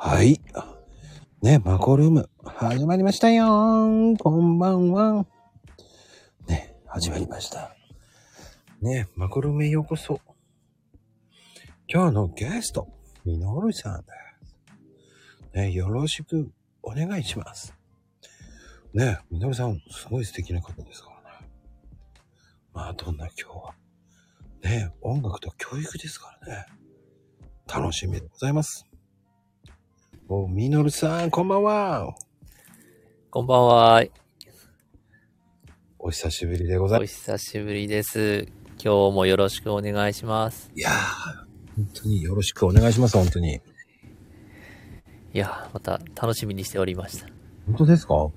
はい。ね、マコルーム、始まりましたよー。こんばんは。ね、始まりました。ね、マコルームへようこそ。今日のゲスト、ミノルさんです。ね、よろしくお願いします。ね、ミノルさん、すごい素敵な方ですからね。まあ、どんな今日は。ね、音楽と教育ですからね。楽しみでございます。お、みのるさん、こんばんは。こんばんは。お久しぶりでございます。お久しぶりです。今日もよろしくお願いします。いやー、本当によろしくお願いします、本当に。いやー、また楽しみにしておりました。本当ですか？は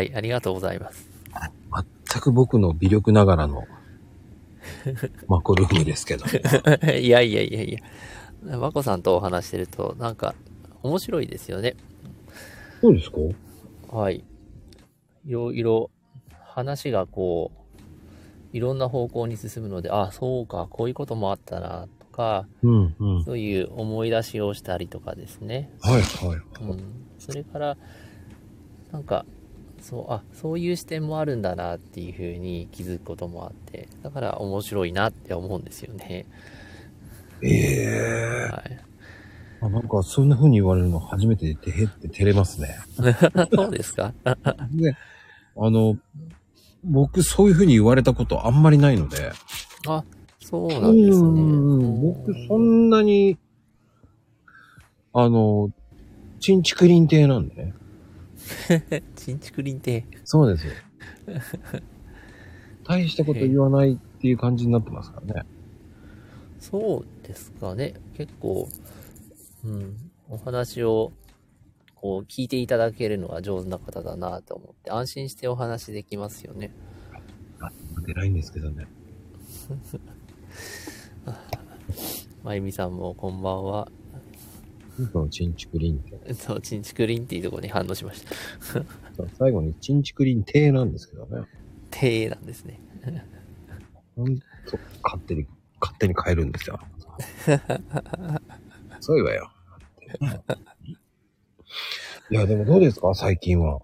い、ありがとうございます。全く僕の微力ながらのマコルームですけど。いやいやいやいや。マコさんとお話してると、なんか、面白いですよね。そうですか？はい。いろいろ話がこういろんな方向に進むので、あ、そうか、こういうこともあったなとか、うんうん、そういう思い出しをしたりとかですね。はいはい。うん、それからなんかそういう視点もあるんだなっていうふうに気づくこともあって、だから面白いなって思うんですよね。はい。あ、なんかそんな風に言われるの初めてで、てへって照れますね。そうですか？ね、僕そういう風に言われたことあんまりないので。あ、そうなんですね。僕そんなに、チンチクリン亭なんでね。チンチクリン亭。そうですよ。大したこと言わないっていう感じになってますからね。そうですかね。結構。うん、お話をこう聞いていただけるのが上手な方だなと思って、安心してお話できますよね。負けないんですけどね。まゆみさんもこんばんは。チンチクリン亭。そう、チンチクリンっていうところに反応しました。最後にチンチクリン亭なんですけどね。亭なんですね。ほんと勝手に変えるんですよ。そういわよ。いや、でもどうですか最近は。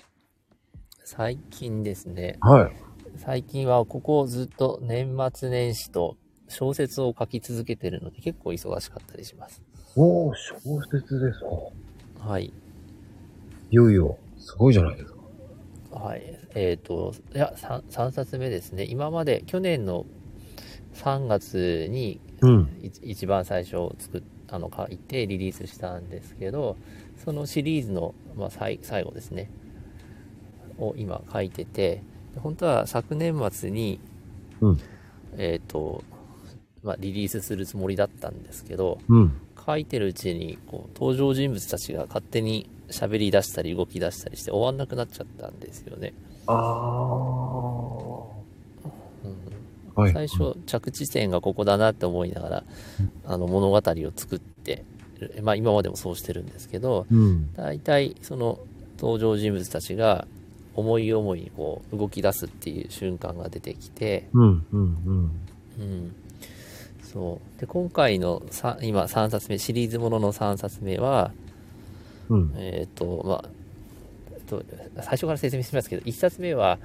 最近ですね。はい。最近はここをずっと年末年始と小説を書き続けてるので結構忙しかったりします。おー、小説ですか。はい。いよいよ、すごいじゃないですか。はい。いや、3冊目ですね。今まで去年の3月に、一番最初作って、書いてリリースしたんですけど、そのシリーズの、まあ、最後ですねを今書いてて、本当は昨年末に、まあ、リリースするつもりだったんですけど、書いてるうちにこう登場人物たちが勝手に喋り出したり動き出したりして終わんなくなっちゃったんですよね。最初着地点がここだなって思いながら、物語を作って、まあ今までもそうしてるんですけど、大体その登場人物たちが思い思いにこう動き出すっていう瞬間が出てきて、そうで今回の今3冊目シリーズものの3冊目は、まあ。最初から説明しますけど、1冊目は、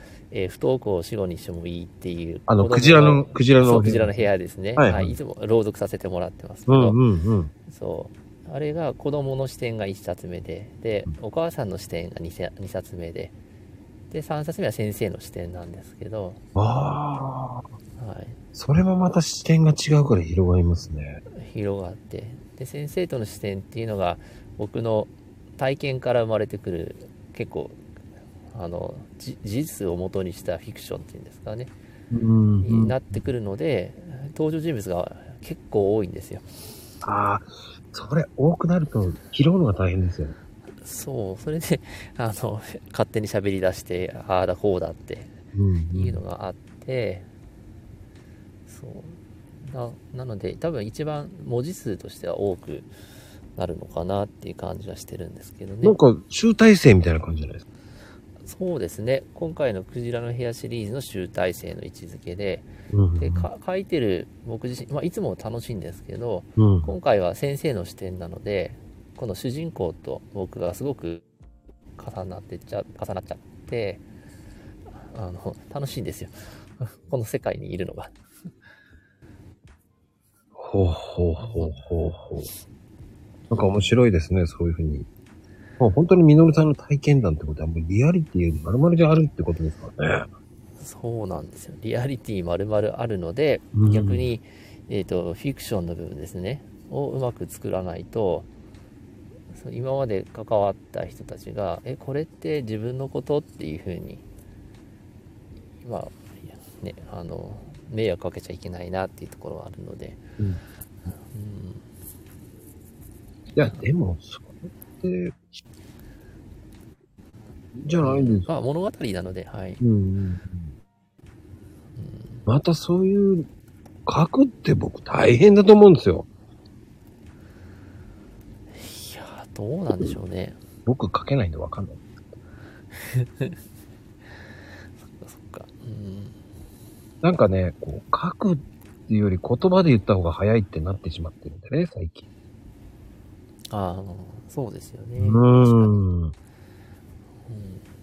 不登校を死後にしてもいいっていう、クジラの部屋ですね。はい、はい、いつも朗読させてもらってますけど、そうあれが子供の視点が1冊目で、でお母さんの視点が 2冊目で、で3冊目は先生の視点なんですけど、はい、それもまた視点が違うから広がりますね。広がって、で先生との視点っていうのが僕の体験から生まれてくる。結構事実を元にしたフィクションっていうんですかね、になってくるので登場人物が結構多いんですよ。ああ、それ多くなると拾うのが大変ですよね。そう、それで勝手に喋り出してああだこうだっていうのがあって、そうなので多分一番文字数としては多く。なるのかなっていう感じはしてるんですけどね。なんか集大成みたいな感じじゃないですか。そうですね。今回のクジラの部屋シリーズの集大成の位置づけで、で書いてる僕自身、まあ、いつも楽しいんですけど、今回は先生の視点なので、この主人公と僕がすごく重なっちゃって楽しいんですよこの世界にいるのがほうなんか面白いですね、そういうふうに。もう本当にミノルさんの体験談ってことはもうリアリティ丸々じゃあるってことですからね。そうなんですよ。リアリティ丸々あるので、逆に、フィクションの部分ですねをうまく作らないと、今まで関わった人たちがこれって自分のことっていうふうに、まあね、迷惑かけちゃいけないなっていうところはあるので、いやでもそれってじゃないですか、物語なので、はい、またそういう書くって僕大変だと思うんですよ。いやどうなんでしょうね。僕書けないんで分かんないそっか、なんかね、こう書くっていうより言葉で言った方が早いってなってしまってるんでね、最近。そうですよね。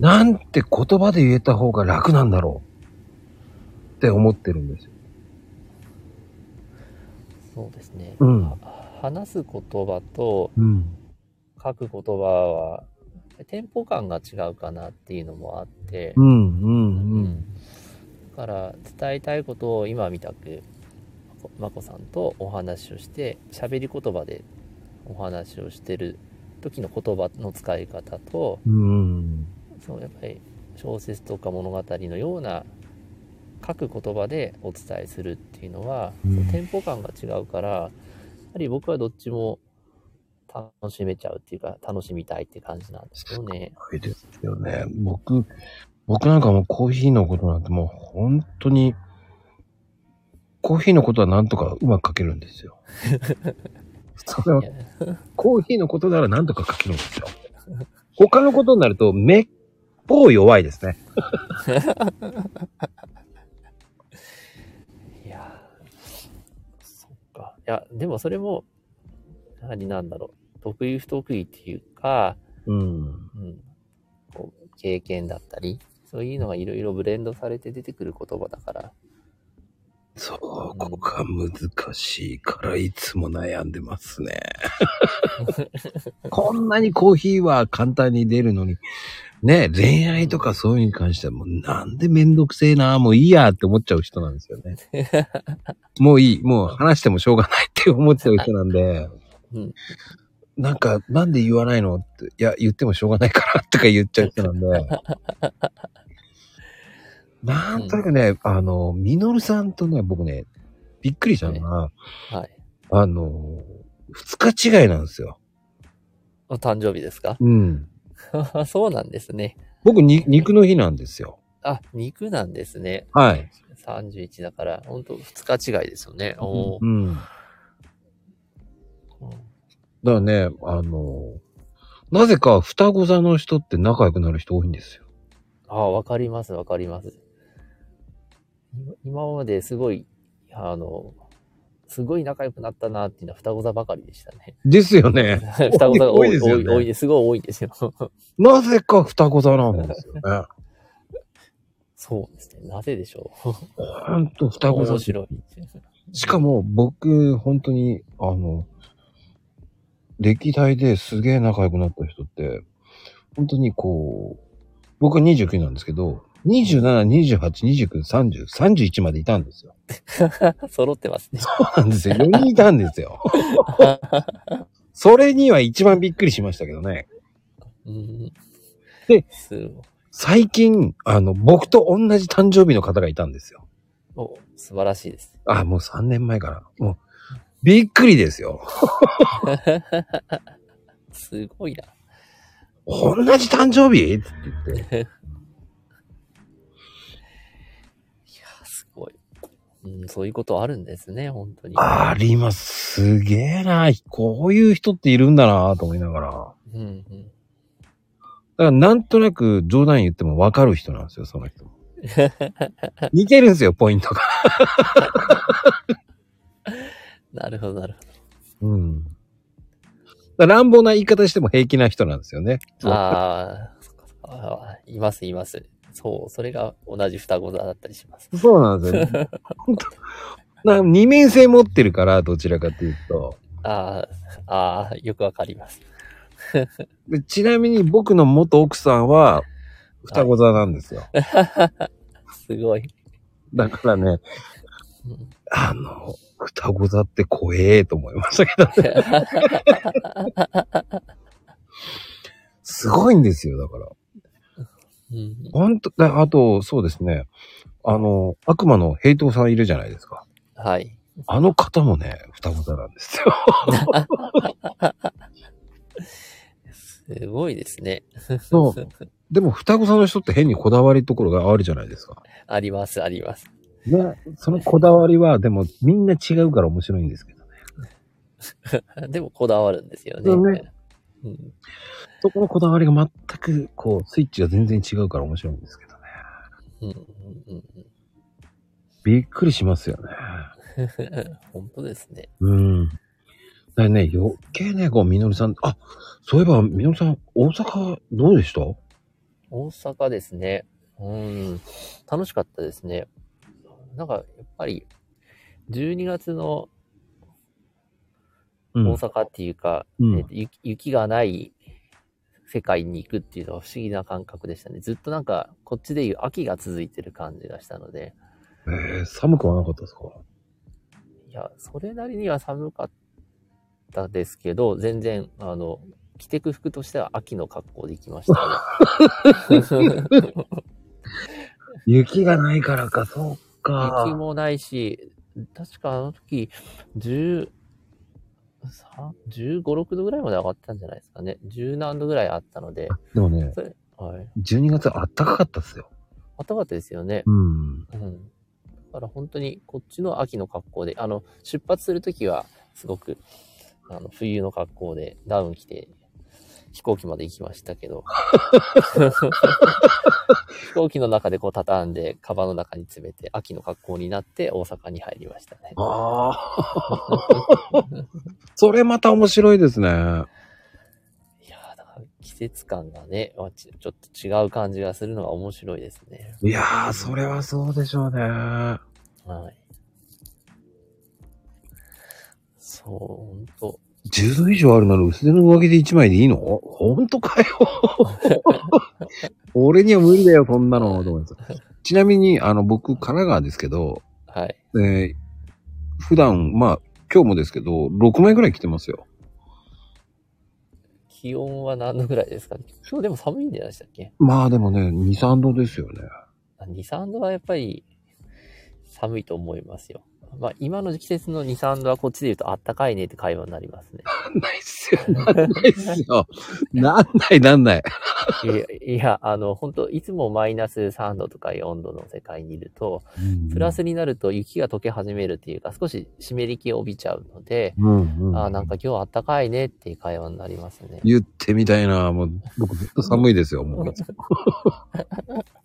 なんて言葉で言えた方が楽なんだろうって思ってるんですよ。そうですね。話す言葉と書く言葉はテンポ感が違うかなっていうのもあって、だから伝えたいことを今みたくまこさんとお話をして喋り言葉でお話をしてる時の言葉の使い方と、そうやっぱり小説とか物語のような書く言葉でお伝えするっていうのは、テンポ感が違うから、やはり僕はどっちも楽しめちゃうっていうか、楽しみたいって感じなんですよね。すごいですよね。僕なんかもうコーヒーのことなんてもう本当に、コーヒーのことはなんとかうまく書けるんですよ。それはコーヒーのことならなんとか書けるんですよ。他のことになるとめっぽう弱いですね。いや、そっか。いや、でもそれも、なんだろう。得意不得意っていうか、こう経験だったり、そういうのがいろいろブレンドされて出てくる言葉だから。そこが難しいからいつも悩んでますね。こんなにコーヒーは簡単に出るのに、ね、恋愛とかそういうのに関してはもうなんでめんどくせえな、もういいやって思っちゃう人なんですよね。もういい、もう話してもしょうがないって思っちゃう人なんで、なんかなんで言わないのって、いや言ってもしょうがないからとか言っちゃう人なんで。なんとなくね、ミノルさんとね、僕ね、びっくりしたのが、二日違いなんですよ。お誕生日ですか？そうなんですね。僕肉の日なんですよ。あ、肉なんですね。はい。31だから、ほんと二日違いですよね。だからね、なぜか双子座の人って仲良くなる人多いんですよ。わかります、わかります。今まですごい、すごい仲良くなったなっていうのは双子座ばかりでしたね。ですよね。双子座が多いですよね。すごい多いんですよ。なぜか双子座なんですよね。そうですね。なぜでしょう。本当双子座。面白い。しかも僕、本当に、歴代ですげえ仲良くなった人って、本当にこう、僕は29なんですけど、27、28、29、30、31までいたんですよ。揃ってますね。そうなんですよ。4人いたんですよ。それには一番びっくりしましたけどね。で、最近、僕と同じ誕生日の方がいたんですよ。素晴らしいです。もう3年前から。もう、びっくりですよ。すごいな。同じ誕生日って言って。いや、すごい、そういうことあるんですね、本当に。あります。すげえな。こういう人っているんだなと思いながら。だから、なんとなく冗談言っても分かる人なんですよ、その人も。似てるんですよ、ポイントが。なるほど、なるほど。乱暴な言い方しても平気な人なんですよね。ああ、いますいます。そう、それが同じ双子座だったりします。そうなんですよね。本当な二面性持ってるから、どちらかというと。ああ、よくわかります。ちなみに僕の元奥さんは双子座なんですよ。すごい。だからね、双子座って怖えと思いましたけどね。すごいんですよ、だから。本当、あと、そうですね。悪魔のヘイトさんいるじゃないですか。はい。あの方もね、双子座なんですよ。すごいですね。そう。でも双子座の人って変にこだわりところがあるじゃないですか。あります、あります。ね、そのこだわりはでもみんな違うから面白いんですけどね。でもこだわるんですよね。そうね、うん。そこのこだわりが全くこうスイッチが全然違うから面白いんですけどね。うんうんうん、びっくりしますよね。本当ですね。うん。だね、余計ね、こうみのりさん、あ、そういえばみのりさん大阪どうでした？大阪ですね。うん、楽しかったですね。なんかやっぱり12月の大阪っていうか、うん雪がない世界に行くっていうのは不思議な感覚でしたね。ずっとなんかこっちでいう秋が続いてる感じがしたので。寒くはなかったですか？いや、それなりには寒かったですけど、全然着てく服としては秋の格好で行きましたね。雪がないからか、そうか。雪もないし、確かあの時、15、16度ぐらいまで上がったんじゃないですかね。10何度ぐらいあったので。でもね、はい、12月あったかかったですよ。あったかかったですよね。うん。うん。だから本当にこっちの秋の格好で、出発するときはすごく、冬の格好でダウン着て、飛行機まで行きましたけど。飛行機の中でこう畳んで、カバンの中に詰めて、秋の格好になって大阪に入りましたね。ああ。それまた面白いですね。いやー、だから季節感がね、ちょっと違う感じがするのが面白いですね。いやー、それはそうでしょうね。はい。そう、ほんと。10度以上あるなら薄手の上着で1枚でいいの？ほんとかよ。俺には無理だよ、そんなの。ちなみに、僕、神奈川ですけど、はい。普段、まあ、今日もですけど、6枚ぐらい着てますよ。気温は何度ぐらいですかね。今日でも寒いんじゃないでしたっけ？まあでもね、2、3度ですよね。2、3度はやっぱり寒いと思いますよ。まあ、今の季節の2、3度はこっちで言うとあったかいねって会話になりますね。ないっすよ。ないっすよ。なんない。いや、本当いつもマイナス3度とか4度の世界にいると、プラスになると雪が溶け始めるっていうか、少し湿り気を帯びちゃうので、あ、なんか今日あったかいねっていう会話になりますね。言ってみたいな。もう、僕ずっと寒いですよ、もう。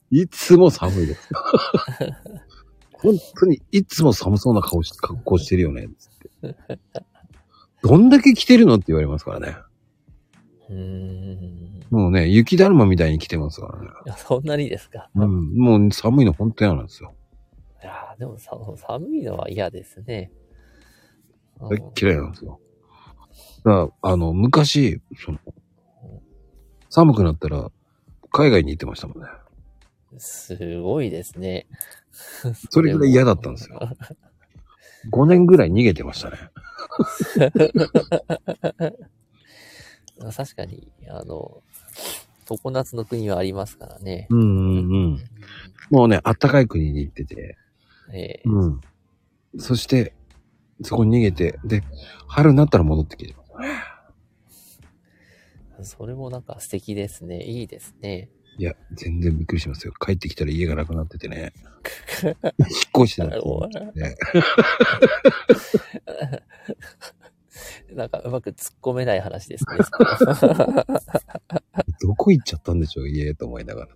いつも寒いです。本当にいつも寒そうな格好してるよねって。どんだけ着てるのって言われますからね。もうね、雪だるまみたいに着てますからね。いや、そんなにですか。うん、もう寒いの本当嫌なんですよ。いや、でも寒いのは嫌ですね。嫌いなんですよ。だから昔寒くなったら海外に行ってましたもんね。すごいですね。それぐらい嫌だったんですよ。5年ぐらい逃げてましたね。確かに、常夏の国はありますからね。もうね、あったかい国に行ってて。そして、そこに逃げて、で、春になったら戻ってきてます。それもなんか素敵ですね。いいですね。いや、全然びっくりしますよ。帰ってきたら家がなくなっててね。引っ越してたんですね。なんかうまく突っ込めない話ですね。どこ行っちゃったんでしょう、家と思いながら。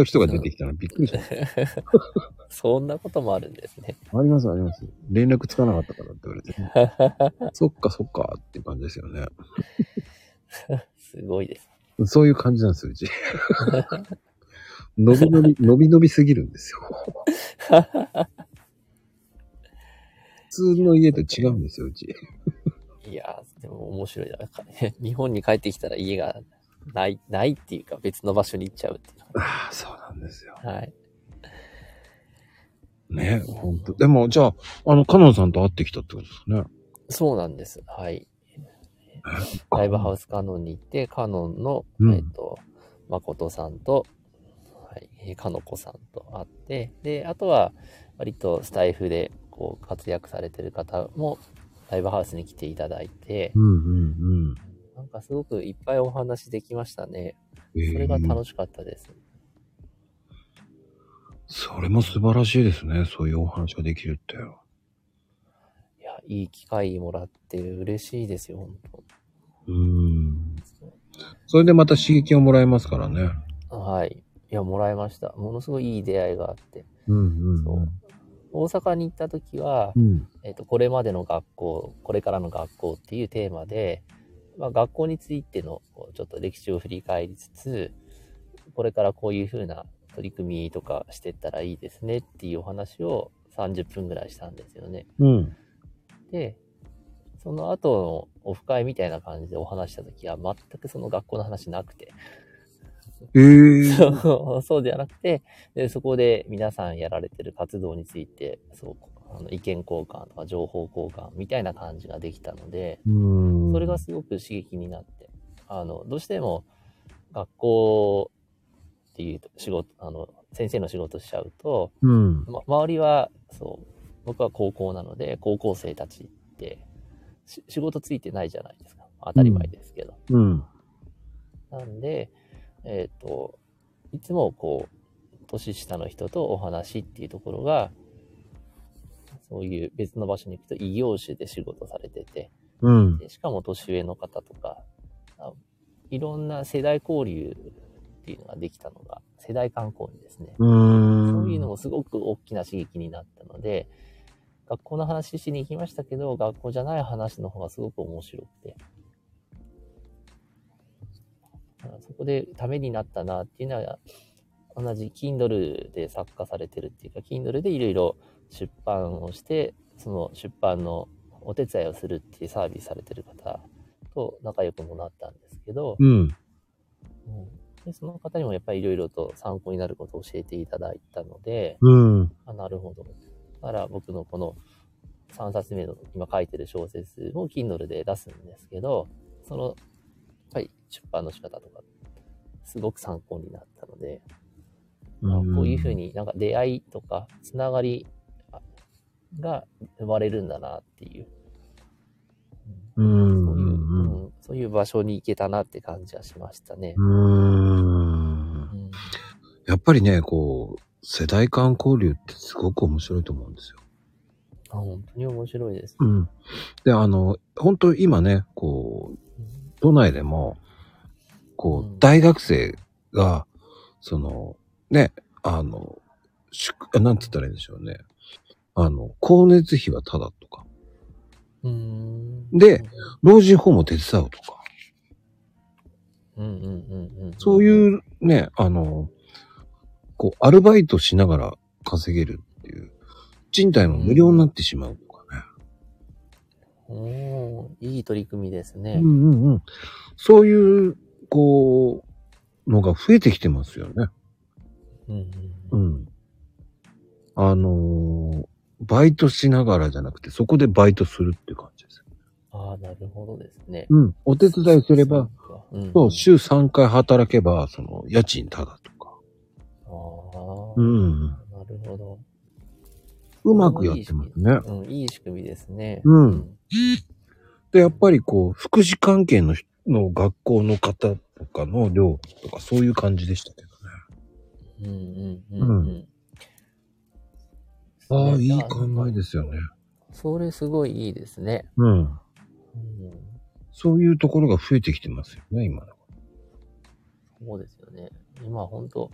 違う人が出てきたのびっくりした。そんなこともあるんですね。ありますあります。連絡つかなかったからって言われて。そっかそっかっていう感じですよね。すごいです。そういう感じなんですよ、うち。伸びすぎるんですよ。普通の家と違うんですよ、うち。いやー、でも面白いな。日本に帰ってきたら家がないっていうか、別の場所に行っちゃうっていう。ああ、そうなんですよ。はい。ね、ほんと。でも、じゃあ、カノンさんと会ってきたってことですかね。そうなんです。はい。ライブハウスカノンに行って、カノンの、誠さんと、はい、かのこさんと会って、で、あとは、割とスタイフで、こう、活躍されてる方も、ライブハウスに来ていただいて、なんかすごくいっぱいお話できましたね。それが楽しかったです。それも素晴らしいですね。そういうお話ができるって。いや、いい機会もらって嬉しいですよ、本当。それでまた刺激をもらえますからね。はい。いや、もらいました。ものすごいいい出会いがあって。そう大阪に行った時は、これまでの学校、これからの学校っていうテーマで、まあ、学校についてのちょっと歴史を振り返りつつ、これからこういうふうな取り組みとかしてったらいいですねっていうお話を30分ぐらいしたんですよね。で、その後のオフ会みたいな感じでお話した時は全くその学校の話なくて。そうではなくて、で、そこで皆さんやられてる活動について、意見交換とか情報交換みたいな感じができたので、それがすごく刺激になって、どうしても学校っていう仕事、先生の仕事しちゃうと、周りは、僕は高校なので、高校生たちって仕事ついてないじゃないですか。当たり前ですけど。なんで、いつもこう年下の人とお話っていうところがそういう別の場所に行くと異業種で仕事されてて、でしかも年上の方とかいろんな世代交流っていうのができたのが世代間交流ですね。そういうのもすごく大きな刺激になったので学校の話しに行きましたけど学校じゃない話の方がすごく面白くてそこでためになったなっていうのは同じ Kindle で作家されてるっていうか Kindle でいろいろ出版をしてその出版のお手伝いをするっていうサービスされてる方と仲良くもなったんですけど、でその方にもやっぱりいろいろと参考になることを教えていただいたので、なるほどだから僕のこの3冊目の今書いてる小説を Kindle で出すんですけどそのはい、出版の仕方とかすごく参考になったので、こういうふうになんか出会いとかつながりが生まれるんだなっていう、そういう場所に行けたなって感じはしましたね。やっぱりねこう世代間交流ってすごく面白いと思うんですよ。本当に面白いです。で本当今ねこう都内でも、こう、大学生が、なんて言ったらいいんでしょうね。光熱費はタダとか。で、老人ホームを手伝うとか。そういうね、こう、アルバイトしながら稼げるっていう、賃貸も無料になってしまう。いい取り組みですね。そういう、こう、のが増えてきてますよね。バイトしながらじゃなくて、そこでバイトするって感じですよね。ああ、なるほどですね。お手伝いすれば、そう、週3回働けば、家賃タダとか。なるほど。うまくやってますね。いい仕組みですね。で、やっぱりこう、福祉関係の学校の方とかの寮とか、そういう感じでしたけどね。ああ、いい考えですよね。それすごいいいですね。そういうところが増えてきてますよね、今。そうですよね。今、本当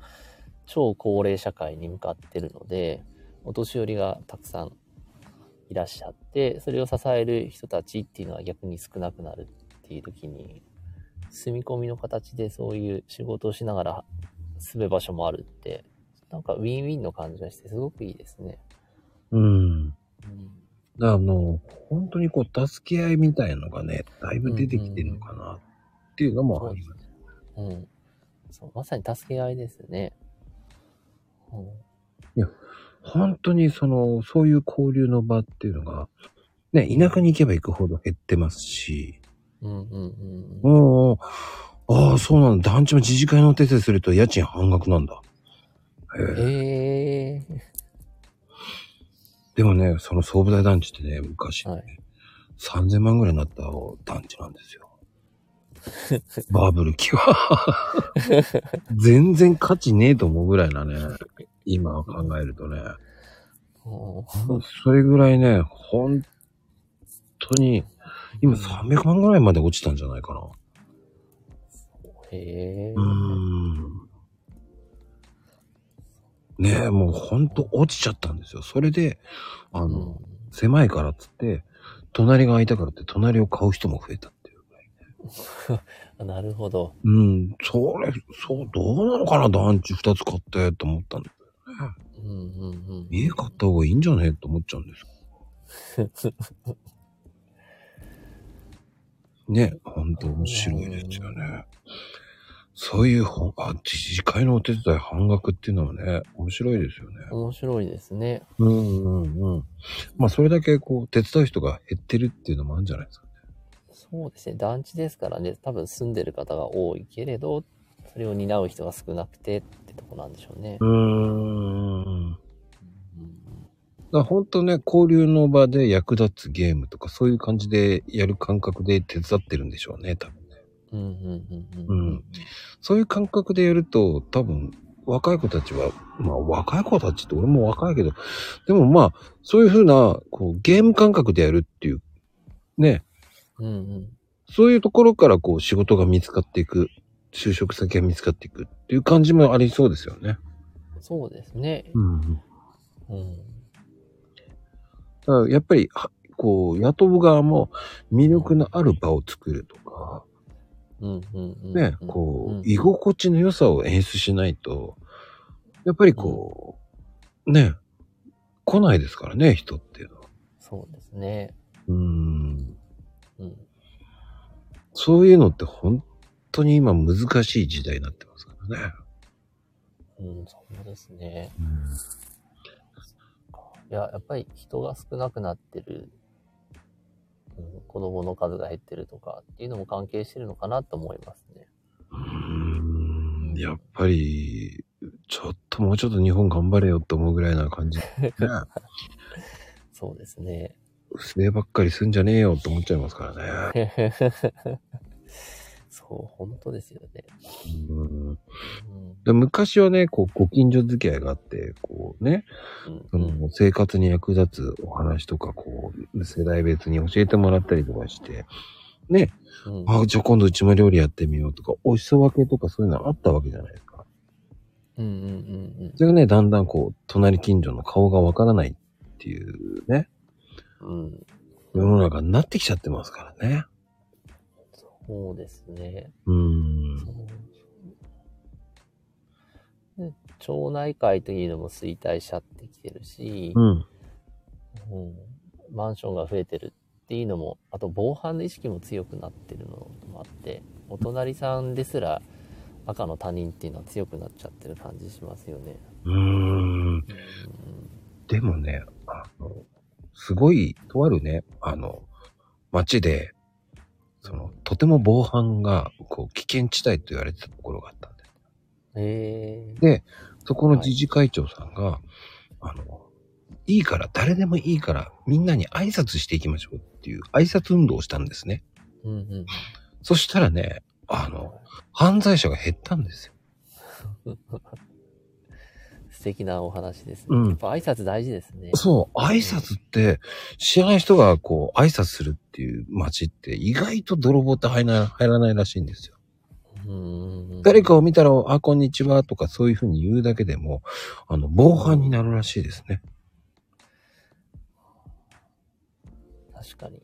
超高齢社会に向かってるので、お年寄りがたくさんいらっしゃって、それを支える人たちっていうのは逆に少なくなるっていう時に、住み込みの形でそういう仕事をしながら住む場所もあるって、なんかウィンウィンの感じがしてすごくいいですね。本当にこう助け合いみたいのがね、だいぶ出てきてるのかなっていうのもあります。そう、まさに助け合いですね。いや、本当にそういう交流の場っていうのが、ね、田舎に行けば行くほど減ってますし。ああ、そうなんだ。団地も自治会の手伝いすると家賃半額なんだ。でもね、その総武大団地ってね、昔、ね、3000万ぐらいになった団地なんですよ。バブル期は。全然価値ねえと思うぐらいなね。今考えるとね。それぐらいね、本当に、今300万ぐらいまで落ちたんじゃないかな。ねえ、もうほんと落ちちゃったんですよ。それで、狭いからっつって、隣が空いたからって隣を買う人も増えたっていうぐらいね。なるほど。そう、どうなのかな、団地2つ買ってって思ったんだけどね。家買った方がいいんじゃねえって思っちゃうんですよ。ね、ほんと面白いですよね。そういう自治会のお手伝い半額っていうのはね、面白いですよね。面白いですね。まあ、それだけこう、手伝う人が減ってるっていうのもあるんじゃないですかね。そうですね。団地ですからね、多分住んでる方が多いけれど、それを担う人が少なくてってとこなんでしょうね。本当ね、交流の場で役立つゲームとか、そういう感じでやる感覚で手伝ってるんでしょうね、多分。そういう感覚でやると多分若い子たちは、まあ若い子たちって俺も若いけど、でもまあそういう風なこうゲーム感覚でやるっていうね、そういうところからこう仕事が見つかっていく、就職先が見つかっていくっていう感じもありそうですよね。そうですね。だからやっぱりこう雇う側も魅力のある場を作るとか。ね、こう居心地の良さを演出しないとやっぱりこうね来ないですからね、人っていうのは。そうですね。そういうのって本当に今難しい時代になってますからね。そうですね。いや、やっぱり人が少なくなってる。子供の数が減ってるとかっていうのも関係してるのかなと思いますね。やっぱりもうちょっと日本頑張れよって思うぐらいな感じ。そうですね。薄めばっかりすんじゃねえよって思っちゃいますからね。そう、本当ですよね。で昔はね、こうご近所付き合いがあって、こうね、生活に役立つお話とか、こう世代別に教えてもらったりとかして、ね、あ、じゃあ今度うちも料理やってみようとか、お裾分けとかそういうのあったわけじゃないですか。それがね、だんだんこう隣近所の顔がわからないっていうね、世の中になってきちゃってますからね。そうですね。町内会というのも衰退しちゃってきてるし、マンションが増えてるっていうのも、あと防犯の意識も強くなってるのもあって、お隣さんですら赤の他人っていうのは強くなっちゃってる感じしますよね。でもね、すごいとあるね、町で、とても防犯がこう危険地帯と言われてたところがあったんだよ。で、そこの自治会長さんが、いいから、誰でもいいから、みんなに挨拶していきましょうっていう挨拶運動をしたんですね。そしたらね、犯罪者が減ったんですよ。素敵なお話ですね。やっぱ挨拶大事ですね。そう、挨拶って知らない人がこう挨拶するっていう街って意外と泥棒って入らないらしいんですよ。誰かを見たら、あ、こんにちはとかそういうふうに言うだけでも、防犯になるらしいですね。確かに。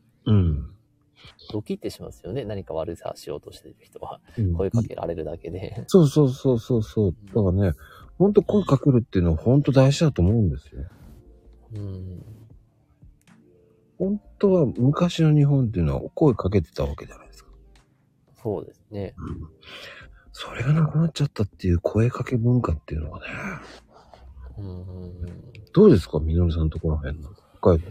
ドキッてしますよね。何か悪さしようとしてる人は。声かけられるだけで、うん、そうだからね、ほんと声かけるっていうのはほんと大事だと思うんですよ。うん。本当は昔の日本っていうのは声かけてたわけじゃないですか。そうですね、うん、それがなくなっちゃったっていう声かけ文化っていうのがね、どうですかみのりさんのところ辺の北海道。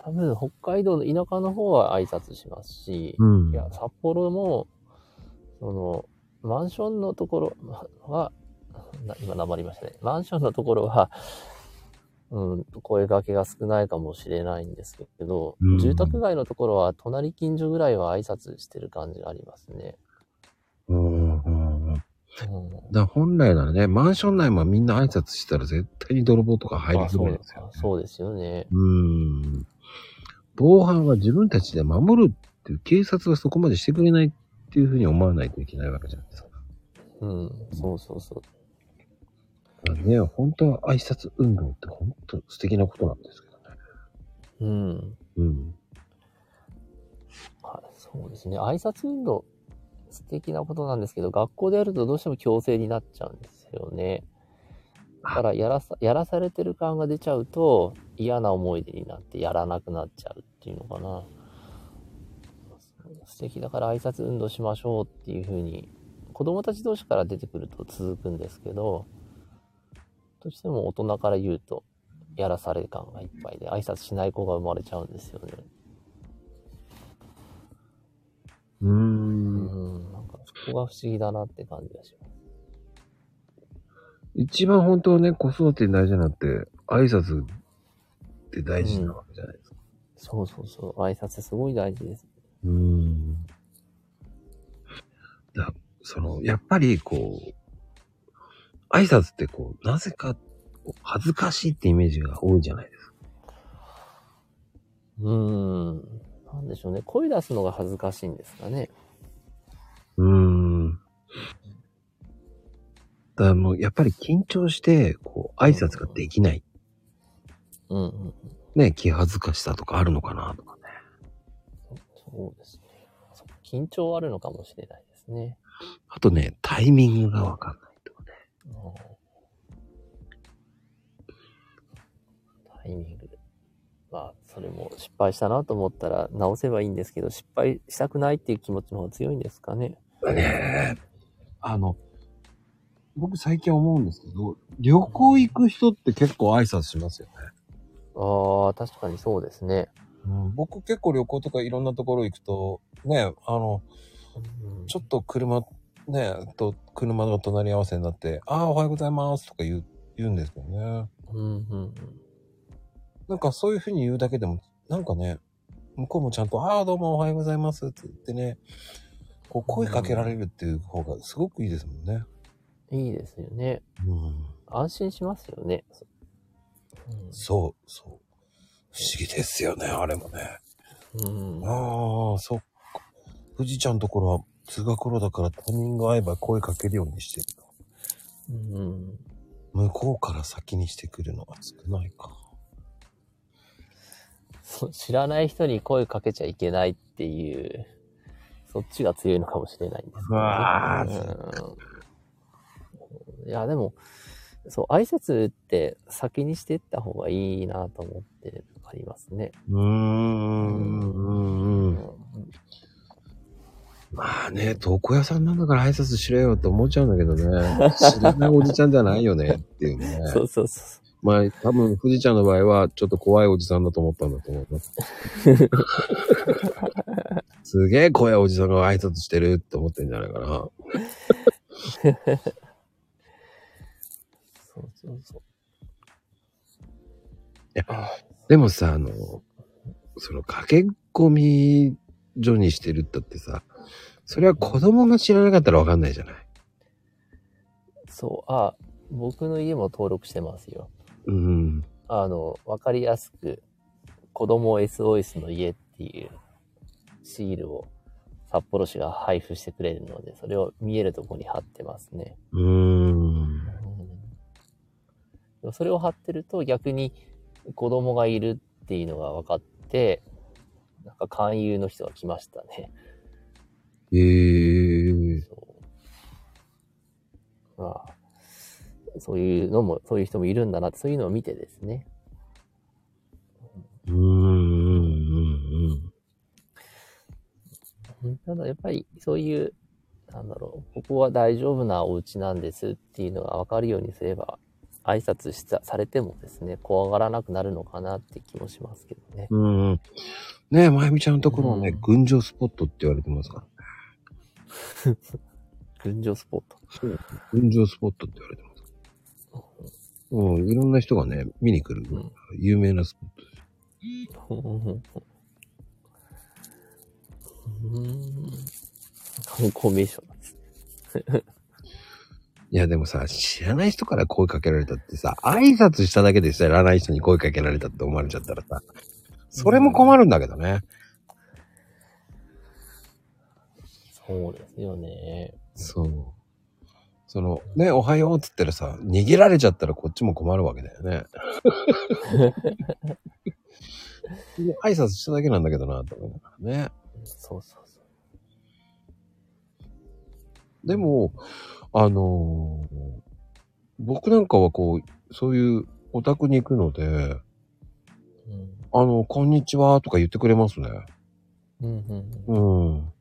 多分北海道の田舎の方は挨拶しますし、うん、いや札幌もそのマンションのところは今なまりましたね。マンションのところは、うん、声掛けが少ないかもしれないんですけど、うん、住宅街のところは隣近所ぐらいは挨拶してる感じがありますね。うんうんうん、だ本来ならね、マンション内もみんな挨拶したら絶対に泥棒とか入りそうですよね。そうですよね。うん。防犯は自分たちで守るっていう警察がそこまでしてくれないっていうふうに思わないといけないわけじゃないですか。うん、そう。ね、本当は挨拶運動って本当素敵なことなんですけどね。うん。うん。あ、そうですね。挨拶運動。素敵なことなんですけど、学校でやるとどうしても強制になっちゃうんですよね。だからやらされてる感が出ちゃうと嫌な思い出になってやらなくなっちゃうっていうのかな。素敵だから挨拶運動しましょうっていう風に子供たち同士から出てくると続くんですけど、どうしても大人から言うとやらされ感がいっぱいで挨拶しない子が生まれちゃうんですよね。なんかそこが不思議だなって感じがします。一番本当はね、子育てに大事なのって挨拶って大事なわけじゃないですか。うん、そう挨拶すごい大事です。だそのやっぱりこう挨拶ってこうなぜか恥ずかしいってイメージが多いじゃないですか。なんでしょうね。声出すのが恥ずかしいんですかね。だからもうやっぱり緊張してこう挨拶ができない。ね、気恥ずかしさとかあるのかなとかね。そうですね。緊張あるのかもしれないですね。あとね、タイミングがわかんないとかね。タイミング。まあ、それも失敗したなと思ったら直せばいいんですけど、失敗したくないっていう気持ちの方が強いんですかね。僕最近思うんですけど、旅行行く人って結構挨拶しますよね。確かにそうですね。僕結構旅行とかいろんなところ行くと、ね、ちょっと車が隣り合わせになって、おはようございますとか言うんですよね。なんかそういう風に言うだけでも、なんかね、向こうもちゃんと、どうもおはようございますって言ってね、こう声かけられるっていう方がすごくいいですもんね。いいですよね。安心しますよね。そう。不思議ですよね、あれもね。そっか。富士ちゃんのところは通学路だから他人が会えば声かけるようにしてるの。向こうから先にしてくるのは少ないか。知らない人に声かけちゃいけないっていう、そっちが強いのかもしれないんですけど、ね。いや、でも、挨拶って先にしていった方がいいなと思ってありますね。まあね、床屋さんなんだから挨拶しろよって思っちゃうんだけどね。知らないおじちゃんじゃないよねっていうね。そう。まあ、多分、富士ちゃんの場合は、ちょっと怖いおじさんだと思ったんだと思います。すげえ怖いおじさんが挨拶してるって思ってんじゃないかな。そう。いや、でもさ、駆け込み所にしてるったってさ、それは子供が知らなかったらわかんないじゃない。僕の家も登録してますよ。わかりやすく、子供 SOS の家っていうシールを札幌市が配布してくれるので、それを見えるところに貼ってますね。それを貼ってると逆に子供がいるっていうのが分かって、なんか勧誘の人が来ましたね。そう。まあ、そういうのも、そういう人もいるんだな、そういうのを見てですね。ただやっぱりそういう、なんだろう、ここは大丈夫なお家なんですっていうのが分かるようにすれば、挨拶されてもですね、怖がらなくなるのかなって気もしますけどね。うん。ねえ、まゆみちゃんのところはね、群青スポットって言われてますから。群青スポット。そう。群青スポットって言われてます。うん、いろんな人がね、見に来る、うん、有名なスポットです。観光名所なんですね。いやでもさ、知らない人から声かけられたってさ、挨拶しただけで知らない人に声かけられたって思われちゃったらさ、それも困るんだけどね。そうですよね。そう。その、ね、おはようっつったらさ、逃げられちゃったらこっちも困るわけだよね。挨拶しただけなんだけどな、と思うからね。そうそうそう。でも、僕なんかはこう、そういうお宅に行くので、うん、こんにちはとか言ってくれますね。うんうん。うん。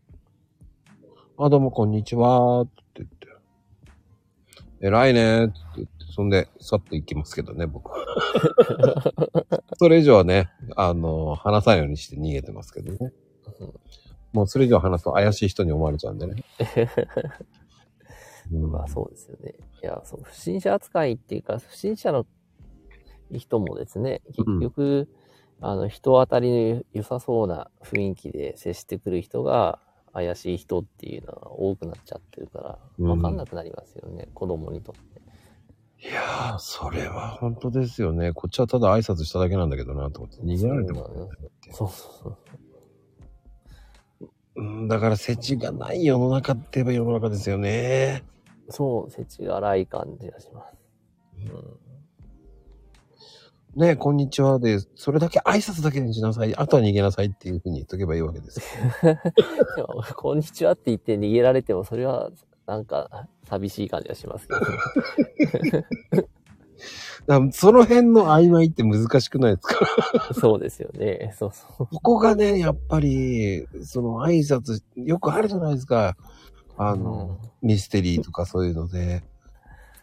あ、どうもこんにちはって言って。偉いねって言って、そんで、去って行きますけどね、僕は。それ以上はね、話さないようにして逃げてますけどね。うん、もうそれ以上話すと怪しい人に思われちゃうんでね。うん、まあそうですよね。いや、そう、不審者扱いっていうか、不審者の人もですね、結局、うん、人当たりの良さそうな雰囲気で接してくる人が怪しい人っていうのは多くなっちゃってるから、分かんなくなりますよね、うん、子供にとって。いやー、それは本当ですよね。こっちはただ挨拶しただけなんだけどなと思って、逃げられてもらうって。そうそうそう。だから、世知がない世の中って言えば世の中ですよね。そう、世知がない感じがします。うん、ねえ、こんにちはで、それだけ挨拶だけにしなさい、あとは逃げなさいっていうふうに言っとけばいいわけです。でもこんにちはって言って逃げられても、それはなんか寂しい感じがしますけど、ね。その辺の曖昧って難しくないですか？そうですよね。そうそう。ここがね、やっぱり、その挨拶、よくあるじゃないですか。ミステリーとかそういうので、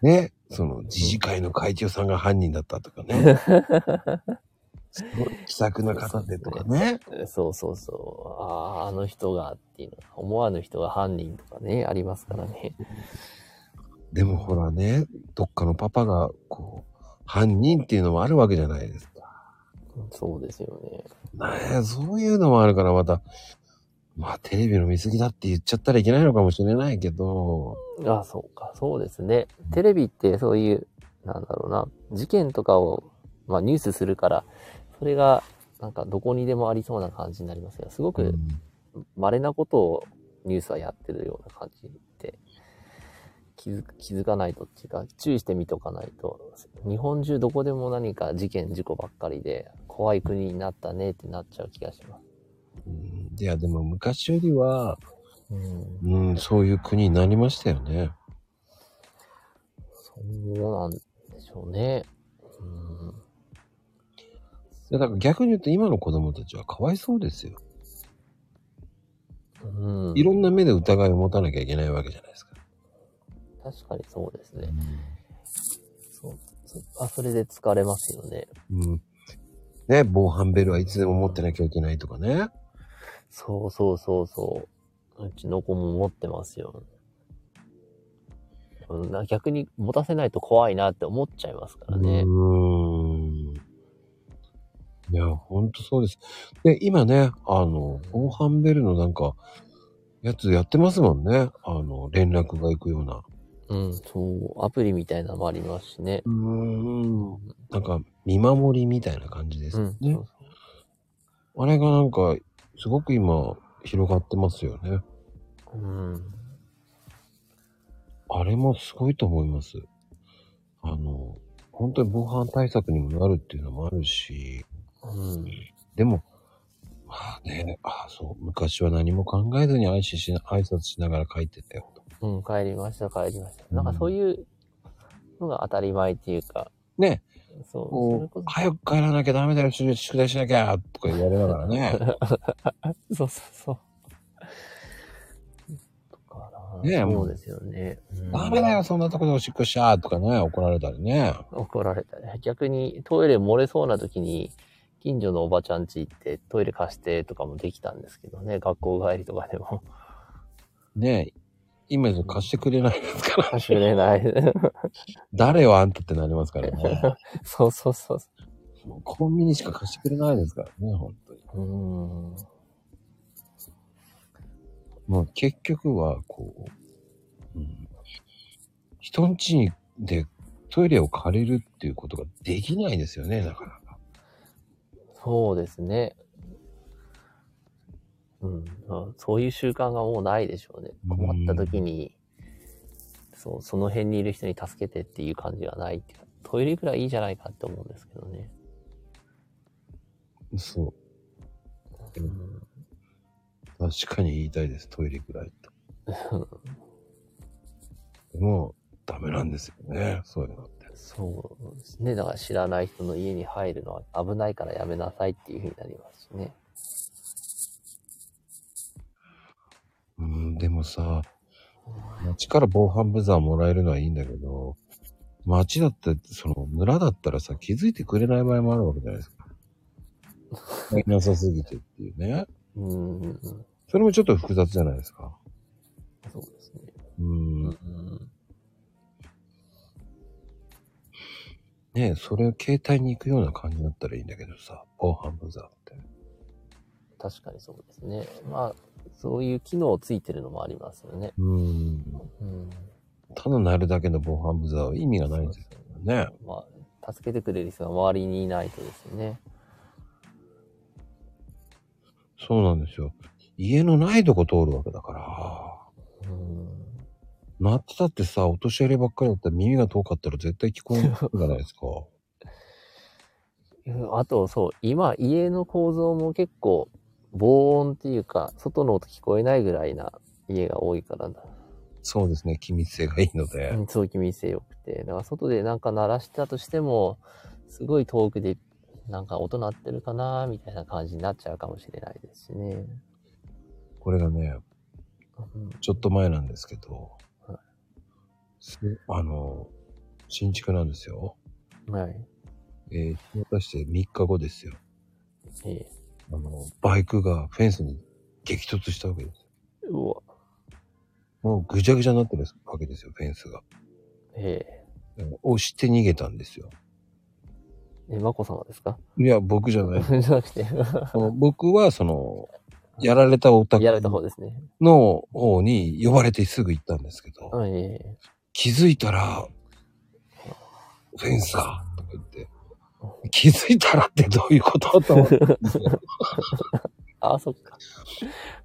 ね、その、自治会の会長さんが犯人だったとかね。すごい気さくな方でとかね。そうそうそう。あの人がっていうのは、思わぬ人が犯人とかね、ありますからね。でもほらね、どっかのパパがこう犯人っていうのもあるわけじゃないですか。そうですよね。ね、そういうのもあるからまあテレビの見過ぎだって言っちゃったらいけないのかもしれないけど。あ、そうか、そうですね。テレビってそういうなんだろうな、事件とかをまあニュースするから、それがなんかどこにでもありそうな感じになりますが、すごく稀なことをニュースはやってるような感じで。気づかないとっていうか、注意して見とかないと、日本中どこでも何か事件事故ばっかりで怖い国になったねってなっちゃう気がします。いやでも昔よりは、そういう国になりましたよね。そうなんでしょうね。だから逆に言うと今の子供たちはかわいそうですよ。いろんな目で疑いを持たなきゃいけないわけじゃないですか。確かにそうですね。それで疲れますよね。ね、防犯ベルはいつでも持ってなきゃいけないとかね。そうそうそうそう。うちの子も持ってますよ。逆に持たせないと怖いなって思っちゃいますからね。いや、ほんとそうです。で、今ね、防犯ベルのなんか、やつやってますもんね。連絡が行くような。そう、アプリみたいなのもありますしね。なんか、見守りみたいな感じですね。そうそう。あれがなんか、すごく今、広がってますよね。あれもすごいと思います。本当に防犯対策にもなるっていうのもあるし。でも、ああね、ああそう、昔は何も考えずに挨拶しながら帰ってたよ。うん、帰りました。なんかそういうのが当たり前っていうか。ね。そう。早く帰らなきゃダメだよ、宿題しなきゃとか言われながらね。そう。ね、もうですよね。ダメだよ、そんなとこでおしっこしちゃーとかね、怒られたね。逆にトイレ漏れそうな時に、近所のおばちゃん家行ってトイレ貸してとかもできたんですけどね、学校帰りとかでも。ねえ、今じゃ貸してくれないですから。貸してくれない。誰をあんたってなりますからね。そう。もうコンビニしか貸してくれないですからね、本当に。もう結局はこう、人ん家でトイレを借りるっていうことができないですよね、なかなか。そうですね。うん、そういう習慣がもうないでしょうね。困った時に、そう、その辺にいる人に助けてっていう感じはないっていうか、トイレくらいいいじゃないかって思うんですけどね。そう。うん確かに言いたいです。トイレくらいと。でもダメなんですよね。そういうのって。そうですね。だから知らない人の家に入るのは危ないからやめなさいっていうふうになりますね。でもさ、街から防犯ブザーもらえるのはいいんだけど、街だってその村だったらさ気づいてくれない場合もあるわけじゃないですか。いなさすぎてっていうね。それもちょっと複雑じゃないですか。そうですね。ねえ、それを携帯に行くような感じだったらいいんだけどさ、防犯ブザーって。確かにそうですね。まあ、そういう機能ついてるのもありますよね。ただ鳴るだけの防犯ブザーは意味がないんですよね。まあ、助けてくれる人が周りにいないとですね。そうなんですよ。家のないとこ通るわけだから。鳴ってたってさ、お年寄りばっかりだったら耳が遠かったら絶対聞こえないじゃないですか。あとそう、今家の構造も結構防音っていうか、外の音聞こえないぐらいな家が多いからだ。そうですね、気密性がいいので。そう、気密性良くて。だから外でなんか鳴らしたとしても、すごい遠くで、なんか音鳴ってるかなみたいな感じになっちゃうかもしれないですしね。これがね、ちょっと前なんですけど、新築なんですよ。はい。日を出して3日後ですよ。バイクがフェンスに激突したわけです。うわ。もうぐちゃぐちゃになってるわけですよ、フェンスが。押して逃げたんですよ。マコ様ですか？いや、僕じゃない。じゃなくて。僕は、やられたお宅の方に呼ばれてすぐ行ったんですけど、気づいたら、フェンスが、とか言って、気づいたらってどういうことと思って。あ、そっか。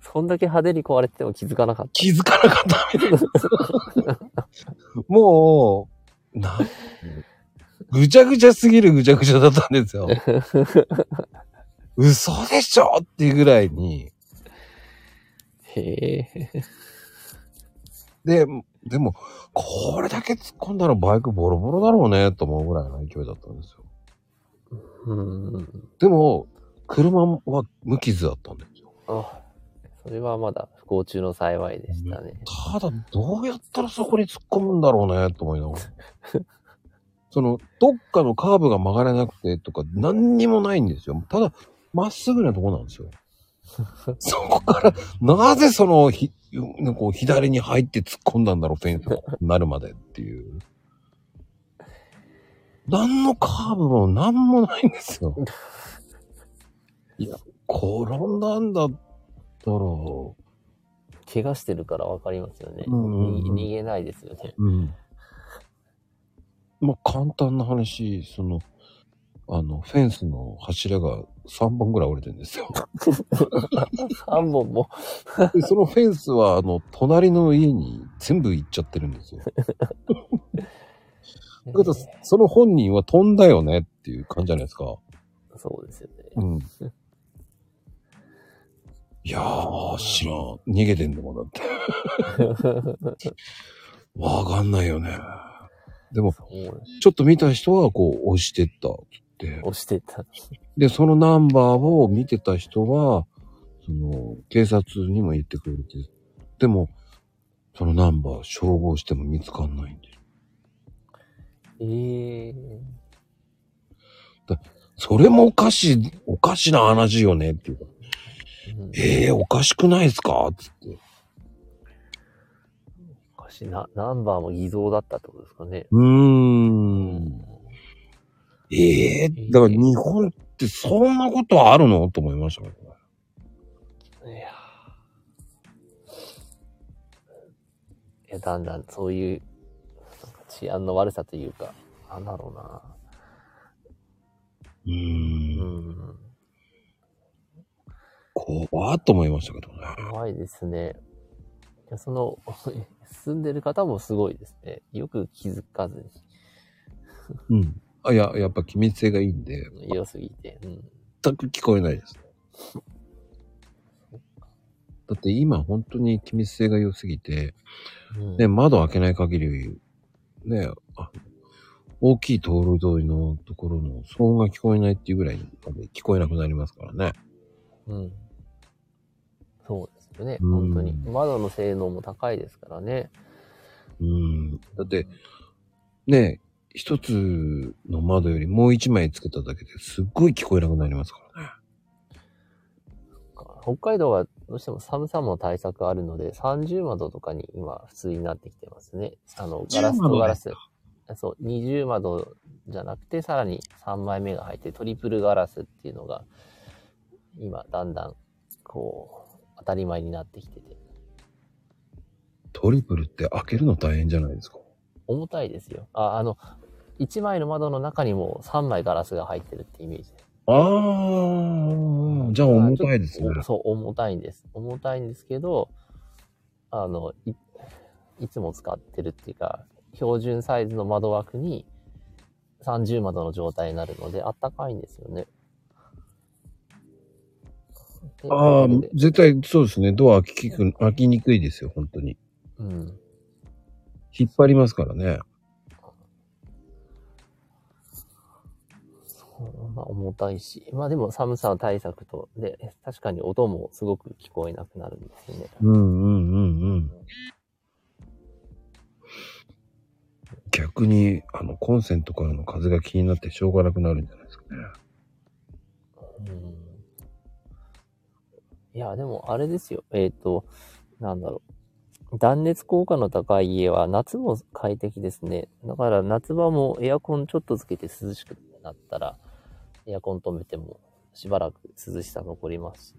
そんだけ派手に壊れてても気づかなかった。もう、ぐちゃぐちゃすぎるぐちゃぐちゃだったんですよ。嘘でしょっていうぐらいに。でも、これだけ突っ込んだらバイクボロボロだろうね、と思うぐらいの勢いだったんですよ。でも、車は無傷だったんですよ。あ、それはまだ不幸中の幸いでしたね。ただ、どうやったらそこに突っ込むんだろうね、と思いながら。どっかのカーブが曲がれなくてとか、何にもないんですよ。ただ、まっすぐなとこなんですよ。そこから、なぜ左に入って突っ込んだんだろう、フェンスになるまでっていう。何のカーブも何もないんですよ。いや、転んだんだったら、怪我してるからわかりますよね。逃げないですよね。まあ、簡単な話、フェンスの柱が3本ぐらい折れてるんですよ。3本もで。そのフェンスは、隣の家に全部行っちゃってるんですよ。その本人は飛んだよねっていう感じじゃないですか。そうですよね。いやー、知らん。逃げてんだもんだって。わかんないよね。でも、ちょっと見た人はこう押してったって。押してった。で、そのナンバーを見てた人は、その、警察にも言ってくれて、でも、そのナンバー照合しても見つかんないんで。だそれもおかしな話よねっていうか。おかしくないですかつって。おかしいな、ナンバーも偽造だったってことですかね。だから日本ってそんなことあるのと思いましたね。いや、だんだんそういうなんか治安の悪さというか、なんだろうな。怖っと思いましたけどね。怖いですね。その住んでる方もすごいですね。よく気づかずに。うん。あ、やっぱ気密性がいいんで。良すぎて、全く聞こえないです。だって今本当に気密性が良すぎて、ね、窓開けない限りね、大きい道路沿いのところの騒音が聞こえないっていうぐらい聞こえなくなりますからね。うん。そうですよね。本当に窓の性能も高いですからね。だってね、一つの窓よりもう一枚つけただけですっごい聞こえなくなりますからね。北海道はどうしても寒さも対策あるので30窓とかに今普通になってきてますね。ガラスとガラス。そう、20窓じゃなくてさらに3枚目が入ってトリプルガラスっていうのが今だんだんこう当たり前になってきてて。トリプルって開けるの大変じゃないですか。重たいですよ。1枚の窓の中にも3枚ガラスが入ってるってイメージです。じゃあ重たいですね。そう、重たいんです。重たいんですけど、いつも使ってるっていうか、標準サイズの窓枠に30窓の状態になるので、あったかいんですよね。絶対そうですね。ドア開きにくいですよ、本当に。うん。引っ張りますからね。重たいし、まあでも寒さ対策とで確かに音もすごく聞こえなくなるんですよね。逆にコンセントからの風が気になってしょうがなくなるんじゃないですかね。いやでもあれですよ。なんだろう、断熱効果の高い家は夏も快適ですね。だから夏場もエアコンちょっとつけて涼しくなったら。エアコン止めてもしばらく涼しさ残りますし、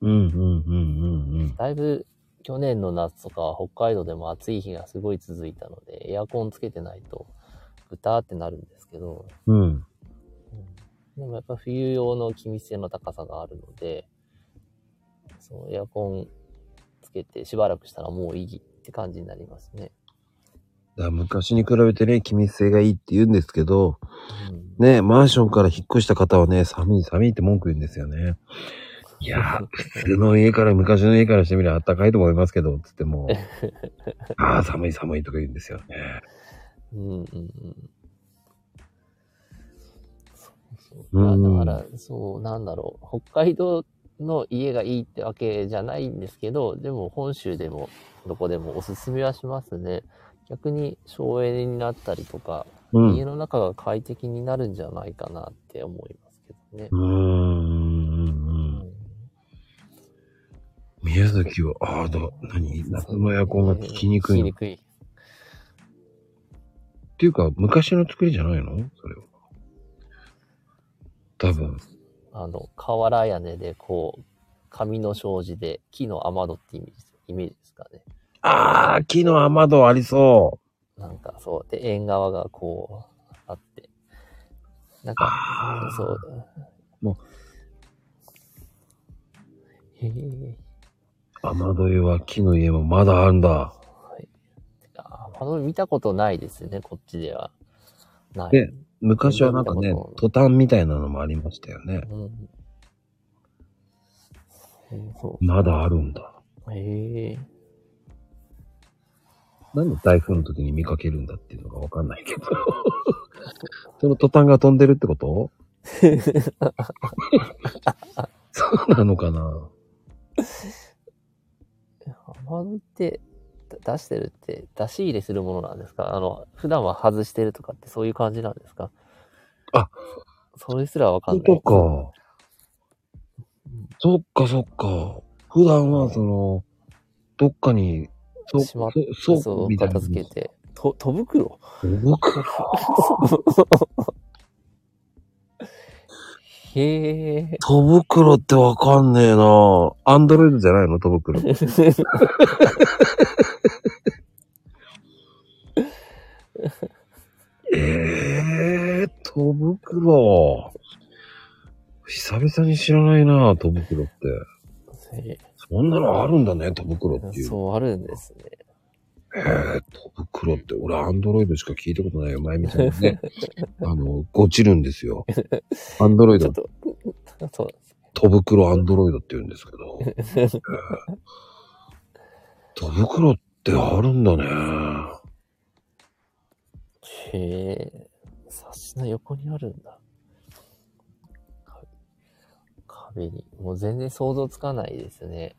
ね。だいぶ去年の夏とか北海道でも暑い日がすごい続いたのでエアコンつけてないとぐたーってなるんですけど、でもやっぱ冬用の気密性の高さがあるので、そのエアコンつけてしばらくしたらもういいって感じになりますね。昔に比べてね、気密性がいいって言うんですけど、ね、マンションから引っ越した方はね、寒い寒いって文句言うんですよね。いやー、普通の家から、昔の家からしてみればあったかいと思いますけど、つっても、寒い寒いとか言うんですよね。だから、そう、なんだろう、北海道の家がいいってわけじゃないんですけど、でも本州でも、どこでもおすすめはしますね。逆に省エネになったりとか、家の中が快適になるんじゃないかなって思いますけどね。宮崎は夏のエアコンが効きにくいの。効きにくい。っていうか昔の作りじゃないの？それは。多分。瓦屋根でこう紙の障子で木の雨戸ってイメージですかね。ああ、木の雨戸ありそう。なんかそう。で、縁側がこう、あって。なんか、そう。もう。雨どいは木の家もまだあるんだ。はい、雨どい見たことないですね、こっちでは。ない。で、昔はなんかね、トタンみたいなのもありましたよね。まだあるんだ。へえ。なんで台風の時に見かけるんだっていうのがわかんないけど。そのトタンが飛んでるってこと？そうなのかな。雨具って出してるって出し入れするものなんですか？普段は外してるとかってそういう感じなんですか？あ、それすらわかんない。そうか。そっかそっか。普段はどっかにしまってそう片付けて戸袋。へえ。戸袋ってわかんねえな。アンドロイドじゃないの戸袋。戸袋。久々に知らないな、戸袋って。そんなのあるんだね、戸袋っていう。そう、あるんですね。戸袋って、俺、アンドロイドしか聞いたことないよ。前みたいにね。ごちるんですよ。アンドロイド。戸袋アンドロイドって言うんですけど。戸袋ってあるんだね。へえ。冊子の横にあるんだ。壁に。もう全然想像つかないですね。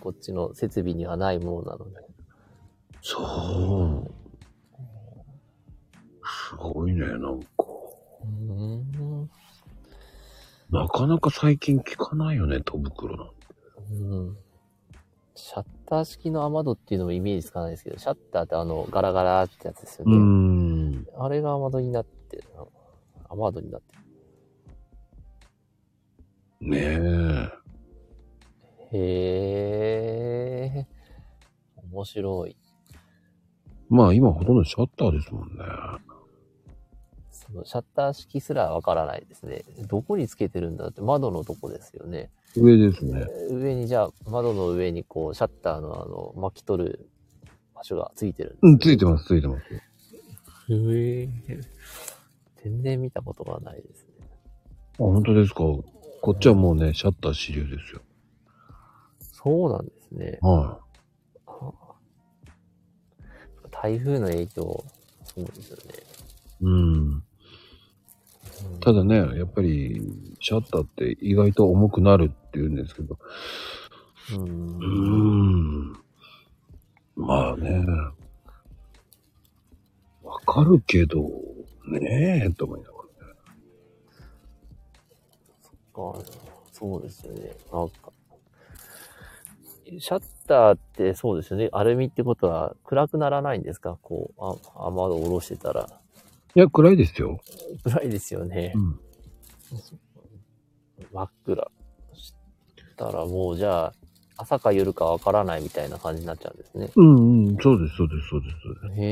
こっちの設備にはないものなので。そう。すごいね、なんか。なかなか最近聞かないよね、戸袋なんて。うん。シャッター式の雨戸っていうのもイメージつかないですけど、シャッターってガラガラってやつですよね。あれが雨戸になってる。雨戸になってる。ねえ。へえ。面白い。まあ今ほとんどシャッターですもんね。そのシャッター式すらわからないですね。どこにつけてるんだって窓のとこですよね。上ですね。上にじゃあ窓の上にこうシャッターの巻き取る場所がついてるんです、ね。うん、ついてます、ついてます。全然見たことがないですね。あ、本当ですか。こっちはもうね、シャッター主流ですよ。そうなんですね。はい。台風の影響、そうですよね。ただね、やっぱりシャッターって意外と重くなるって言うんですけど、まあね、わかるけどねえと思いながらね。そっか、そうですよね。なんかシャッターってそうですよね。アルミってことは暗くならないんですか？こう、雨戸を下ろしてたら。いや、暗いですよ。暗いですよね。うん、真っ暗したらもうじゃあ、朝か夜かわからないみたいな感じになっちゃうんですね。そうです、そうです、そうです。へ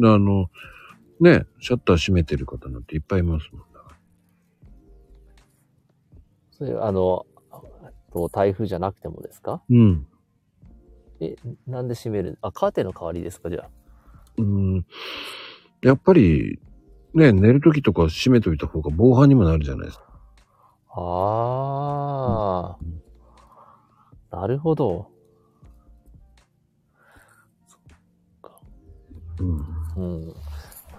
ぇー。ね、シャッター閉めてる方なんていっぱいいますもん。それ台風じゃなくてもですか？なんで閉める？カーテンの代わりですか？じゃあ。やっぱり、ね、寝るときとか閉めといた方が防犯にもなるじゃないですか。あー。なるほど。そっか。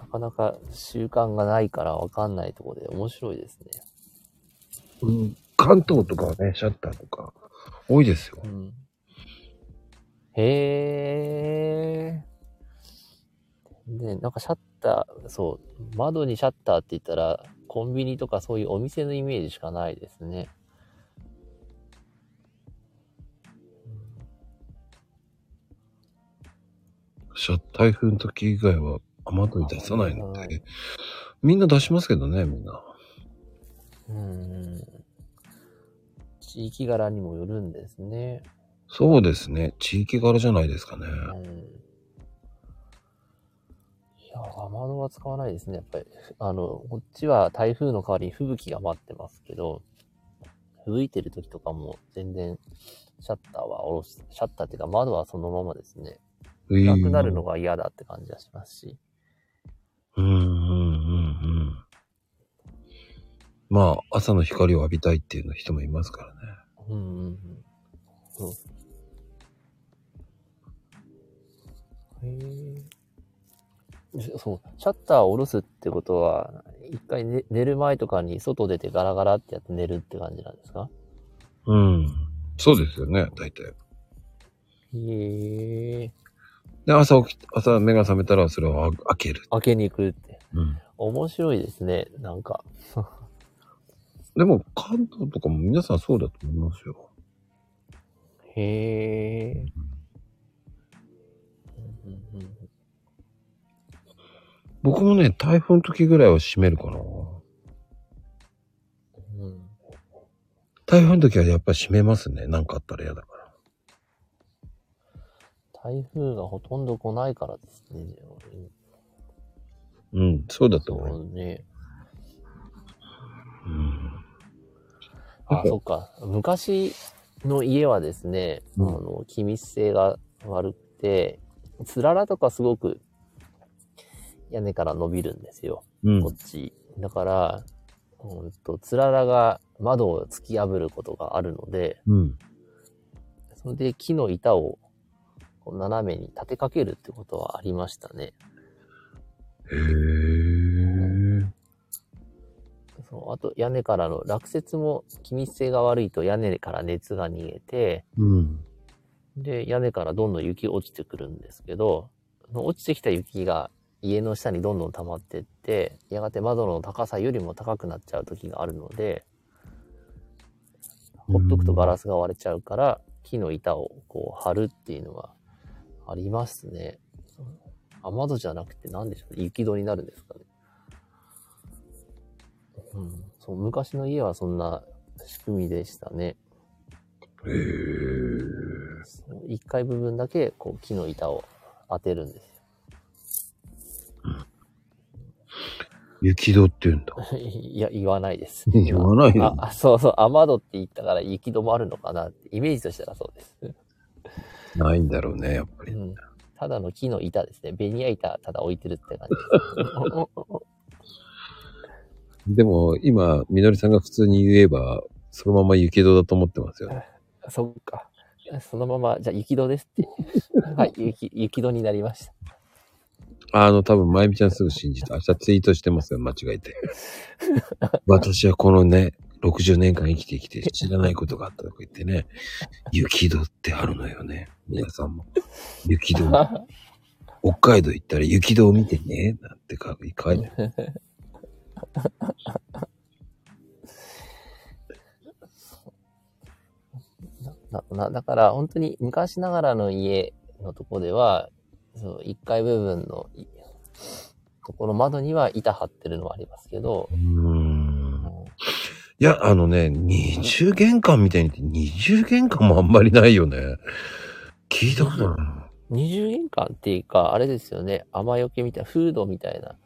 なかなか習慣がないからわかんないところで面白いですね。関東とかはね、シャッターとか多いですよ。へぇー。ね、なんかシャッター、そう、窓にシャッターって言ったら、コンビニとかそういうお店のイメージしかないですね。台風の時以外は雨戸に出さないので、みんな出しますけどね、みんな。地域柄にもよるんですね。そうですね。地域柄じゃないですかね。いや、雨戸は使わないですね。やっぱり、こっちは台風の代わりに吹雪が待ってますけど、吹いてる時とかも全然シャッターは下ろして、シャッターっていうか窓はそのままですね。なくなるのが嫌だって感じはしますし。まあ朝の光を浴びたいっていう人もいますからね。うんうんうん。そう。そうシャッターを下ろすってことは一回、ね、寝る前とかに外出てガラガラってやって寝るって感じなんですか？うん。そうですよね。大体。へえ。で朝目が覚めたらそれを開ける。開けに行くって。うん。面白いですね。なんか。でも関東とかも皆さんそうだと思いますよ。へえ。僕もね、台風の時ぐらいは閉めるかな。うん、台風の時はやっぱり閉めますね。なんかあったら嫌だから。台風がほとんど来ないからですね。うん、そうだと思う。そうね。うん。あ、そっか。昔の家はですね、うん、気密性が悪くて、つららとかすごく屋根から伸びるんですよ、うん、こっちだからつららが窓を突き破ることがあるので、うん、それで木の板を斜めに立てかけるってことはありましたね。へー。そう、あと屋根からの落雪も気密性が悪いと屋根から熱が逃げて、うん、で屋根からどんどん雪落ちてくるんですけど、落ちてきた雪が家の下にどんどん溜まってって、やがて窓の高さよりも高くなっちゃう時があるので、ほっとくとガラスが割れちゃうから、木の板をこう張るっていうのがありますね。雨戸じゃなくて何でしょうね。雪戸になるんですかね。うん、そう、昔の家はそんな仕組みでしたね。へぇー。1階部分だけこう木の板を当てるんです。雪戸って言うんだ。いや、言わないです。言わないよ。あ、そうそう、雨戸って言ったから雪戸もあるのかなって、イメージとしたらそうです。ないんだろうね、やっぱり。うん、ただの木の板ですね。ベニヤ板、ただ置いてるって感じ。でも、今、みのりさんが普通に言えば、そのまま雪戸だと思ってますよね。そっか。そのまま、じゃあ雪戸ですって。はい、雪戸になりました。多分、まゆみちゃんすぐ信じて、明日ツイートしてますよ、間違えて。私はこのね、60年間生きてきて知らないことがあったとか言ってね、雪戸ってあるのよね。皆さんも。雪戸。北海道行ったら雪戸を見てね、なんて書いてある。だから、本当に昔ながらの家のとこでは、そう、1階部分のところ窓には板張ってるのはありますけど、いや、二重玄関みたいに二重玄関もあんまりないよね。聞いたことない。二重玄関っていうかあれですよね、雨よけみたいなフードみたいな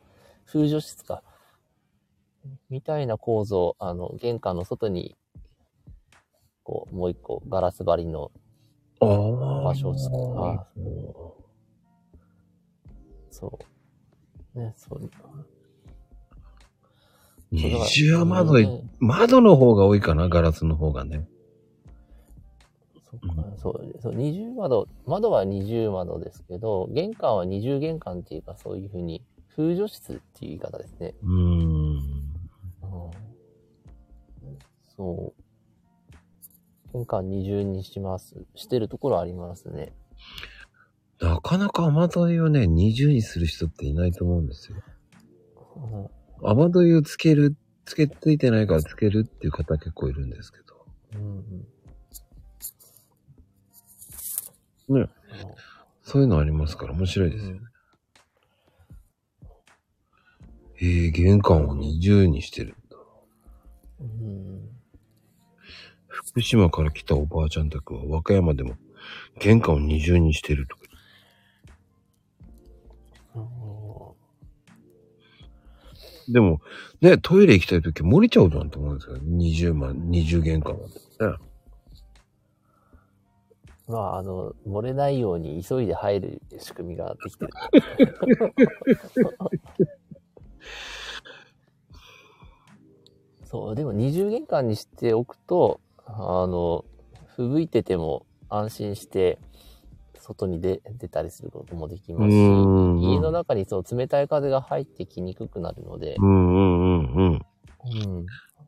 風除室かみたいな構造、玄関の外にこうもう一個ガラス張りの場所を作る。そうね、そう。二重窓、窓の方が多いかな、ガラスの方がね。そうか、うん、そう二重窓、窓は二重窓ですけど、玄関は二重玄関っていうか、そういうふうに風除室っていう言い方ですね。そう。玄関二重にしてるところありますね。なかなか雨どいをね、二重にする人っていないと思うんですよ。うん、雨どいをついてないからつけるっていう方結構いるんですけど。うん、ね、そういうのありますから面白いですよね。玄関を二重にしてるんだ。うん、福島から来たおばあちゃん宅は和歌山でも玄関を二重にしてるとか。でも、ね、トイレ行きたいとき漏れちゃうなんて思うんですよ。二重玄関なんですね。まあ、漏れないように急いで入る仕組みができてる。そう、でも二重玄関にしておくと、ふぶいてても安心して、外に出たりすることもできますし、家の中にそう冷たい風が入ってきにくくなるので、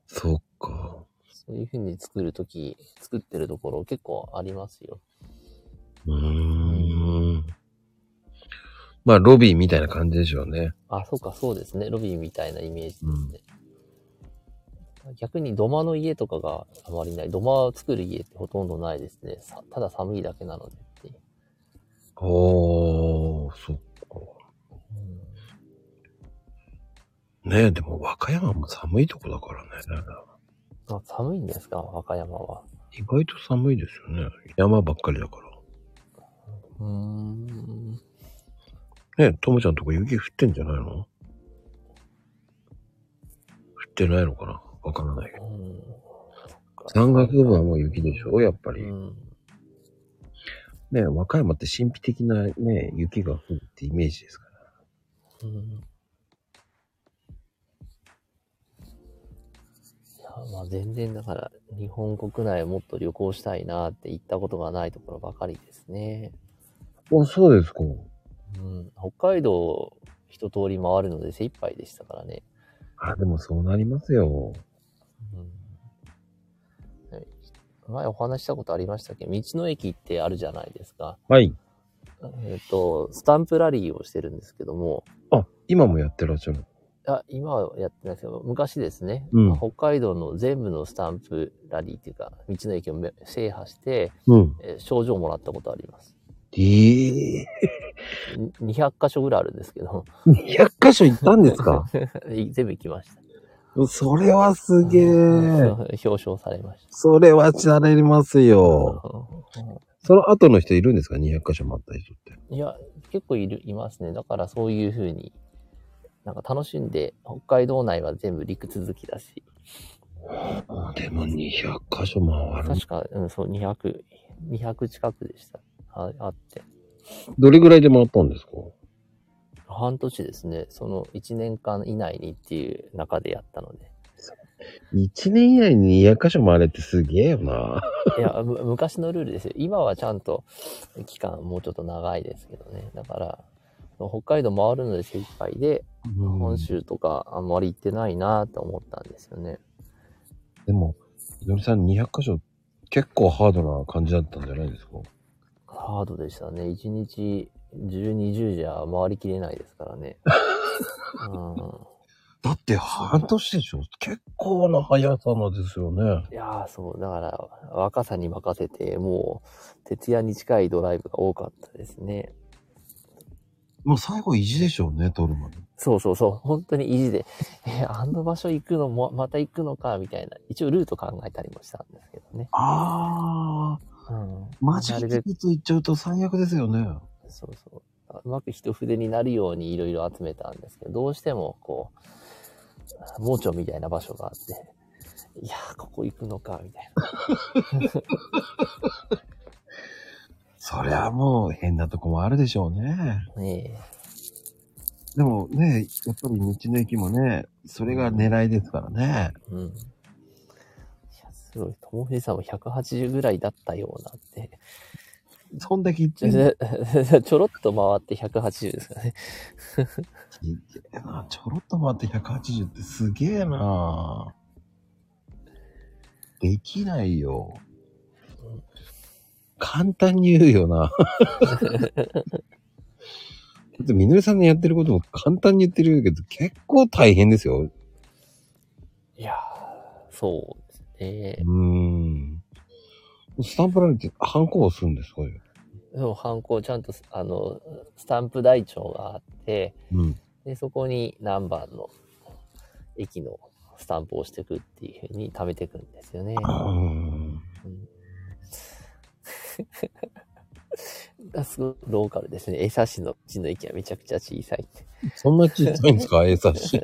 そっか。そういう風に作ってるところ結構ありますよ。まあロビーみたいな感じでしょうね。あ、そうか、そうですね。ロビーみたいなイメージですね。逆に土間の家とかがあまりない。土間を作る家ってほとんどないですね。ただ寒いだけなので。ああ、そっか。ねえ、でも和歌山も寒いとこだからね。あ、寒いんですか、和歌山は。意外と寒いですよね。山ばっかりだから。ねえ、ともちゃんとこ雪降ってんじゃないの？降ってないのかな、わからないけど。山岳部はもう雪でしょ、やっぱり。ね、和歌山って神秘的なね、雪が降るってイメージですから。いや、まあ全然だから、日本国内もっと旅行したいなって行ったことがないところばかりですね。あ、そうですか。北海道一通り回るので精一杯でしたからね。あ、でもそうなりますよ。前お話したことありましたっけど、道の駅ってあるじゃないですか。はい。スタンプラリーをしてるんですけども。あ、今もやってらっしゃる？あ、今はやってないですけど、昔ですね、北海道の全部のスタンプラリーっていうか、道の駅を制覇して、賞状をもらったことあります。200カ所ぐらいあるんですけど。200カ所行ったんですか？全部行きました。それはすげえ。表彰されました。それは知られますよ。その後の人いるんですか？200カ所もあった人って。いや、結構いますね。だからそういう風に、なんか楽しんで、北海道内は全部陸続きだし。でも200カ所回る。確か、そう、200近くでした。あって。どれぐらいで回ったんですか？半年ですね。その1年間以内にっていう中でやったので。1年以内に200カ所回れってすげえよな。いや、昔のルールですよ。今はちゃんと期間もうちょっと長いですけどね。だから、北海道回るので精一杯で、本州とかあんまり行ってないなと思ったんですよね。でも、ひとりさん200カ所結構ハードな感じだったんじゃないですか？ハードでしたね。1日、12、10じゃ回りきれないですからね。だって半年でしょ。結構な速さなんですよね。いやー、そう。だから若さに任せて、もう徹夜に近いドライブが多かったですね。もう最後意地でしょうね、撮るまで。そうそうそう。本当に意地で、あの場所行くのも、また行くのか、みたいな。一応ルート考えたりもしたんですけどね。マジでルート行っちゃうと最悪ですよね。そうそう。うまく一筆になるようにいろいろ集めたんですけど、どうしてもこう、盲腸みたいな場所があって、いやー、ここ行くのか、みたいな。そりゃもう変なとこもあるでしょうね。でもね、やっぱり道の駅もね、それが狙いですからね。いや、すごい。ともふじさんも180ぐらいだったようなって。そんだけ行っちゃう。ちょろっと回って180ですかね。すげえな。ちょろっと回って180ってすげえな。できないよ。簡単に言うよな。だってみのりさんのやってることも簡単に言ってるけど、結構大変ですよ。いやー、そうですね。スタンプラリーってハンコを押すんですか？そう、ハンコをちゃんとスタンプ台帳があって、でそこに何番の駅のスタンプを押していくっていうふうに貯めていくんですよね。すごいローカルですね。江差市のうちの駅はめちゃくちゃ小さいって。そんな小さいんですか？江差市。い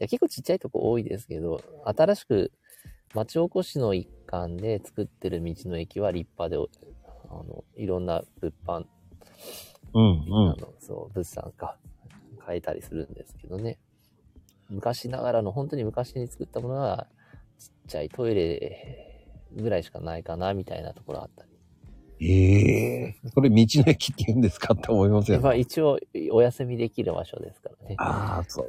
や、結構ちっちゃいとこ多いですけど、新しく町おこしの一環で作ってる道の駅は立派で、いろんな物販、物産か、変えたりするんですけどね。昔ながらの本当に昔に作ったものがちっちゃいトイレぐらいしかないかなみたいなところあったり。それ道の駅って言うんですかって思いますよね。まあ一応お休みできる場所ですからね。ああ、そう。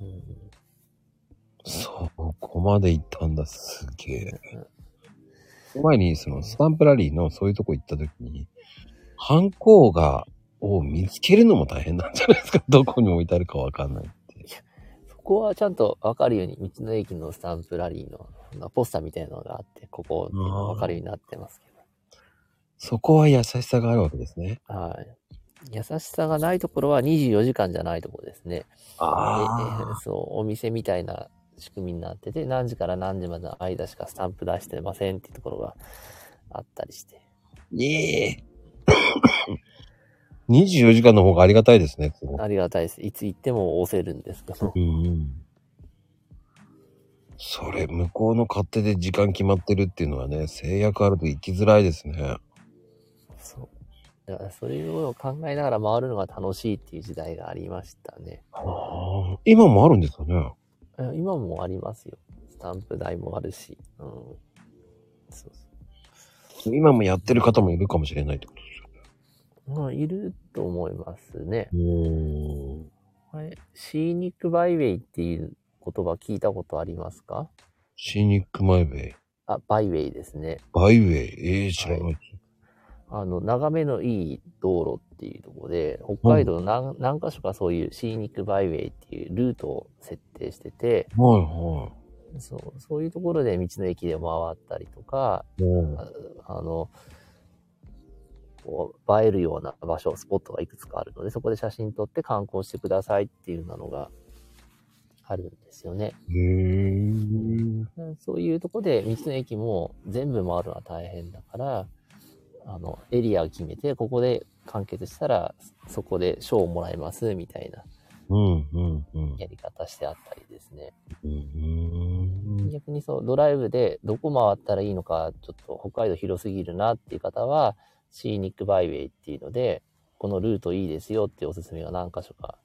うん、そこまで行ったんだ、すげえ。前にそのスタンプラリーのそういうとこ行った時に、ハンコを見つけるのも大変なんじゃないですか。どこに置いてあるかわかんないって。いや、そこはちゃんとわかるように道の駅のスタンプラリーのポスターみたいなのがあって、ここ分かるようになってますけど。そこは優しさがあるわけですね。はい。優しさがないところは24時間じゃないところですね。ああ。そう、お店みたいな仕組みになってて、何時から何時までの間しかスタンプ出してませんっていうところがあったりして。24時間の方がありがたいですね。ありがたいです。いつ行っても押せるんですけど。それ向こうの勝手で時間決まってるっていうのはね、制約あると行きづらいですね。そう。だからそういうのを考えながら回るのが楽しいっていう時代がありましたね。はあ、今もあるんですかね。今もありますよ。スタンプ台もあるし。うん。そうそう。今もやってる方もいるかもしれないってことですよね。いると思いますね。あれ、シーニックバイウェイっていう言葉聞いたことありますか？シーニックマイウェイ。あ、バイウェイですね。バイウェイ、知らない、はい。眺めのいい道路っていうところで、北海道の何か所かそういうシーニックバイウェイっていうルートを設定してて、はいはい。そういうところで道の駅で回ったりとか、こう映えるような場所、スポットがいくつかあるので、そこで写真撮って観光してくださいっていうのが、あるんですよね。そういうとこで道の駅も全部回るのは大変だから、エリアを決めてここで完結したらそこで賞をもらいますみたいなやり方してあったりですね。逆にそうドライブでどこ回ったらいいのかちょっと北海道広すぎるなっていう方はシーニックバイウェイっていうのでこのルートいいですよっていうおすすめが何か所か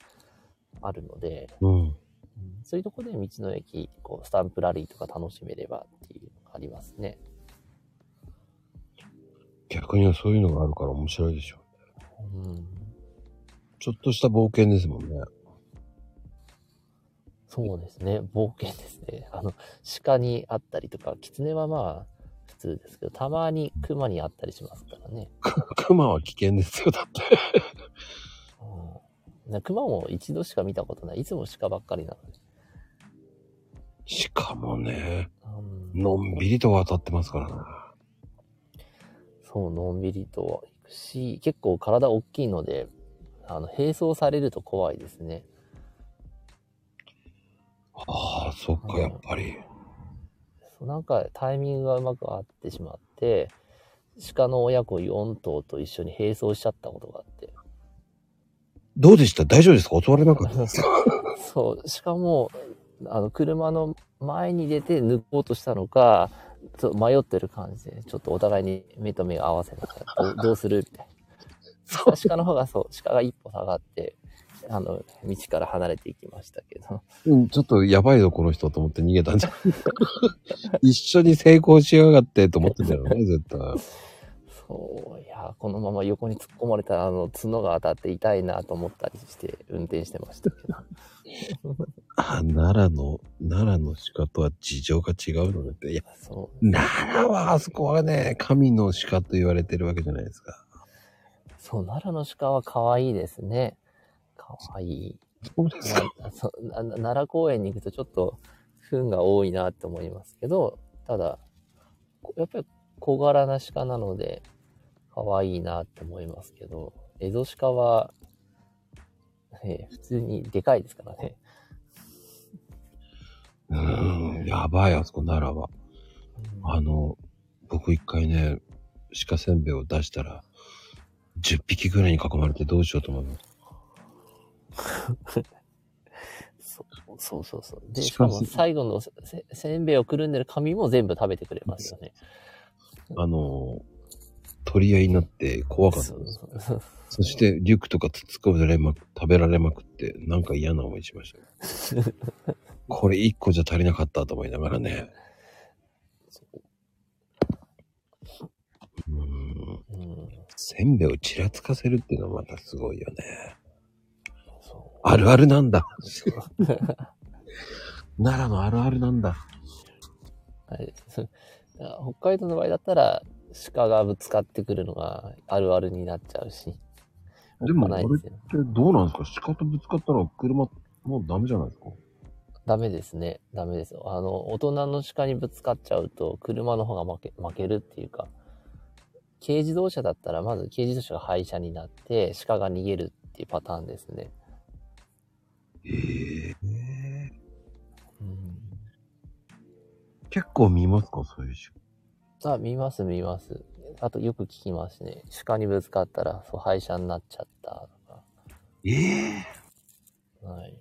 あるので。そういうとこで道の駅、こうスタンプラリーとか楽しめればっていうのがありますね。逆にはそういうのがあるから面白いでしょうね。ちょっとした冒険ですもんね。そうですね、冒険ですね。鹿にあったりとか、キツネはまあ普通ですけど、たまにクマにあったりしますからね。クマは危険ですよ、だって、熊も一度しか見たことない。いつも鹿ばっかりなので。鹿もね、のんびりと渡ってますからね。そう、のんびりと行くし、結構体大きいので、並走されると怖いですね。ああ、そっか、やっぱり。そう、なんかタイミングがうまく合ってしまって、鹿の親子4頭と一緒に並走しちゃったことがあって。どうでした？大丈夫ですか？襲われなかったですか？そう、しかも、車の前に出て抜こうとしたのか、ちょっと迷ってる感じで、ちょっとお互いに目と目を合わせながら、どうするみたいな。鹿の方がそう、鹿が一歩下がって、道から離れていきましたけど。ちょっとやばいぞ、この人と思って逃げたんじゃないですか。一緒に成功しやがってと思ってんだろうね、絶対。いやこのまま横に突っ込まれたら角が当たって痛いなと思ったりして運転してましたけど奈良の鹿とは事情が違うので、いやそう奈良はあそこはね神の鹿と言われてるわけじゃないですか。そう奈良の鹿は可愛いですね。可愛い。そうですか。奈良公園に行くとちょっと糞が多いなって思いますけど、ただやっぱり小柄な鹿なので可愛いなって思いますけど、エゾシカは、普通にでかいですからね。やばい、あそこならば。僕一回ね、鹿せんべいを出したら、10匹ぐらいに囲まれてどうしようと思います。そう。で、しかも最後のせんべいをくるんでる紙も全部食べてくれますよね。取り合いになって怖かった。そうそしてリュックとか突っ込められまく食べられまくってなんか嫌な思いしました。これ1個じゃ足りなかったと思いながらね。せんべいをちらつかせるっていうのはまたすごいよね。あるあるなんだ。奈良のあるあるなんだ。はい、北海道の場合だったら鹿がぶつかってくるのがあるあるになっちゃうし。でもあれってどうなんですか？鹿とぶつかったら車もうダメじゃないですか？ダメですね。ダメです。大人の鹿にぶつかっちゃうと車の方が負けるっていうか、軽自動車だったらまず軽自動車が廃車になって鹿が逃げるっていうパターンですね。うん、結構見ますかそういう鹿？あ、見ます。あとよく聞きますね。鹿にぶつかったらそう廃車になっちゃったとか。はい。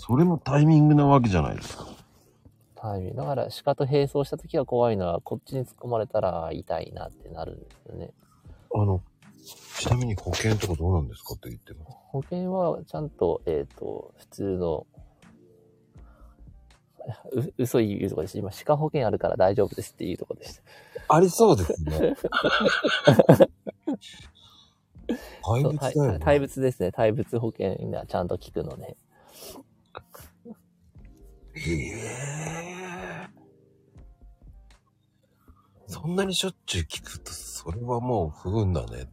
それもタイミングなわけじゃないですか。タイミングだから鹿と並走した時が怖いのはこっちに突っ込まれたら痛いなってなるんですよね。ちなみに保険とかどうなんですかって言ってます。保険はちゃんと、普通の嘘言うとこです。今鹿保険あるから大丈夫ですっていうとこでした。ありそうですね。怪物だよね。怪物ですね。怪物保険がちゃんと効くのね。そんなにしょっちゅう聞くとそれはもう不運だね。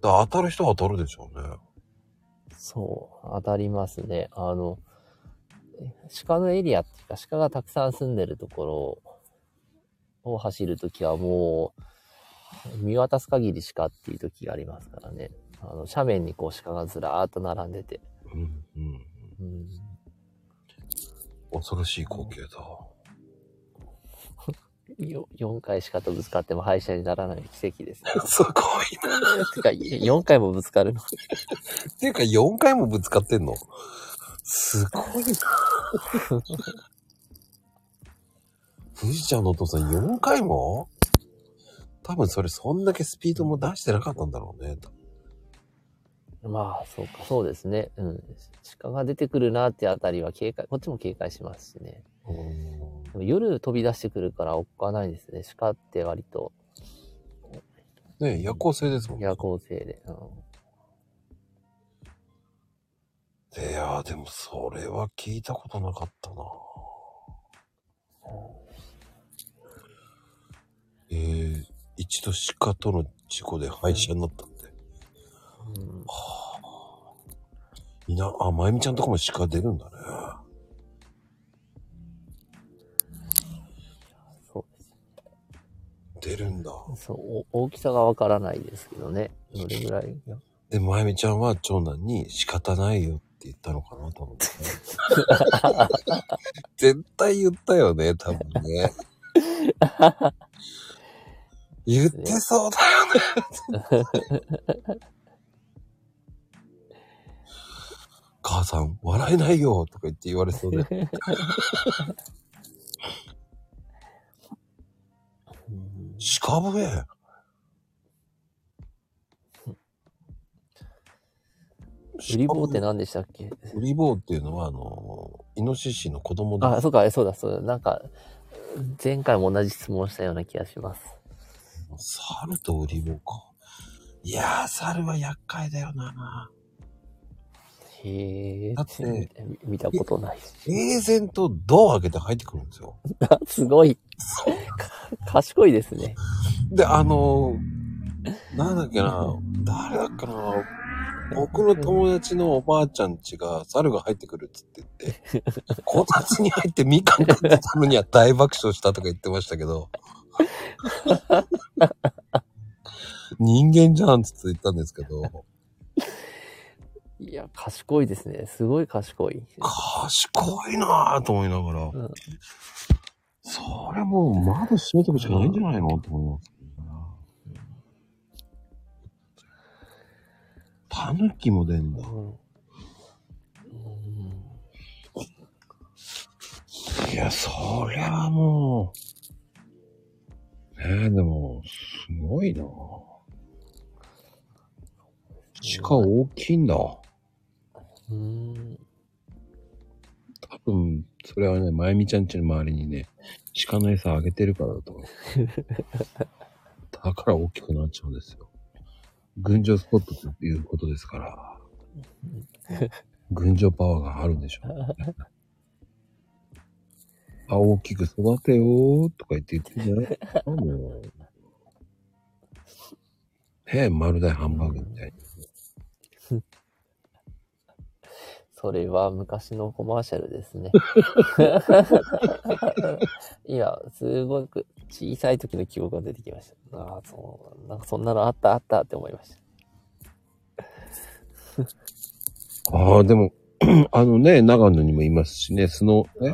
当たる人は当たるでしょうね。そう当たりますね。鹿のエリアっていうか鹿がたくさん住んでるところを走るときはもう見渡す限り鹿っていうときがありますからね。斜面にこう鹿がずらーっと並んでて、恐ろしい光景だ。4回しかとぶつかっても廃車にならない奇跡ですね。すごいな。てか4回もぶつかるの。ていうか4回もぶつかってんの。すごいな。富士ちゃんのお父さん4回も？多分それそんだけスピードも出してなかったんだろうね。まあそうかそうですね。うん。鹿が出てくるなってあたりはこっちも警戒しますしね。夜飛び出してくるからおっかないですね。鹿って割とね、夜行性ですもんね。夜行性で、いやでもそれは聞いたことなかったな。一度鹿との事故で廃車になったんで、まゆみちゃんとこも鹿出るんだね。出るんだ。そう、大きさがわからないですけどね。どれぐらいで、まゆみちゃんは長男に仕方ないよって言ったのかなと思って、ね、絶対言ったよね、多分ね。言ってそうだよね。母さん、笑えないよとか言って言われそうで、ね。鹿笛。ウリボウって何でしたっけ？ウリボウっていうのはイノシシの子供だ。あ、そうか、そうだ。なんか前回も同じ質問したような気がします。猿とウリボウか。いやー、猿は厄介だよな。だって見たことないし、平然とドア開けて入ってくるんですよ。すごい賢いですね。でなんだっけな、誰だっけな、僕の友達のおばあちゃん家が猿が入ってくるっつって言ってこたつに入ってみかん食ってたのには大爆笑したとか言ってましたけど人間じゃんっつって言ったんですけど、いや、賢いですね。すごい賢い。賢いなぁと思いながら。それもう窓閉めとくしかないんじゃないのと思います。タヌキも出んだ。いや、そりゃもう。ねでも、すごいな。地下大きいんだ。多分、それはね、まゆみちゃんちの周りにね、鹿の餌あげてるからだと思う。だから大きくなっちゃうんですよ。群青スポットということですから。群青パワーがあるんでしょう、ね。あ、大きく育てよーとか言ってね。丸大ハンバーグみたいに。それは昔のコマーシャルですね。いや、すごく小さい時の記憶が出てきました。ああ、そう、なんかそんなのあったって思いました。ああ、でも、あのね、長野にもいますしね、スノー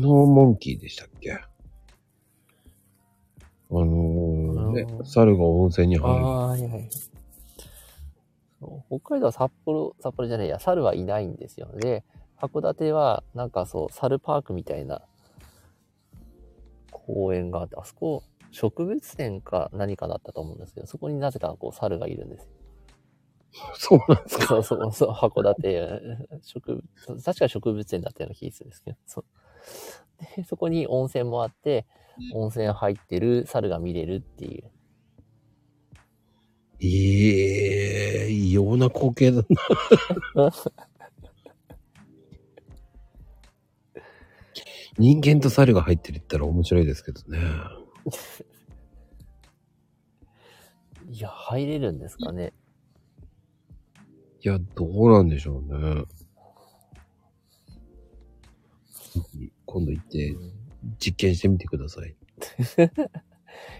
モンキーでしたっけ？猿が温泉に入る。はいはい。北海道は札幌じゃねえや、猿はいないんですよ。で、函館はなんかそう、猿パークみたいな公園があって、あそこ植物園か何かだったと思うんですけど、そこになぜかこう猿がいるんです。そうなんですか。そう、函館、確か植物園だったような気がするんですけど、で、そこに温泉もあって、温泉入ってる猿が見れるっていう。異様な光景だな。人間と猿が入ってるって言ったら面白いですけどね。いや、入れるんですかね。いや、どうなんでしょうね。今度行って実験してみてください。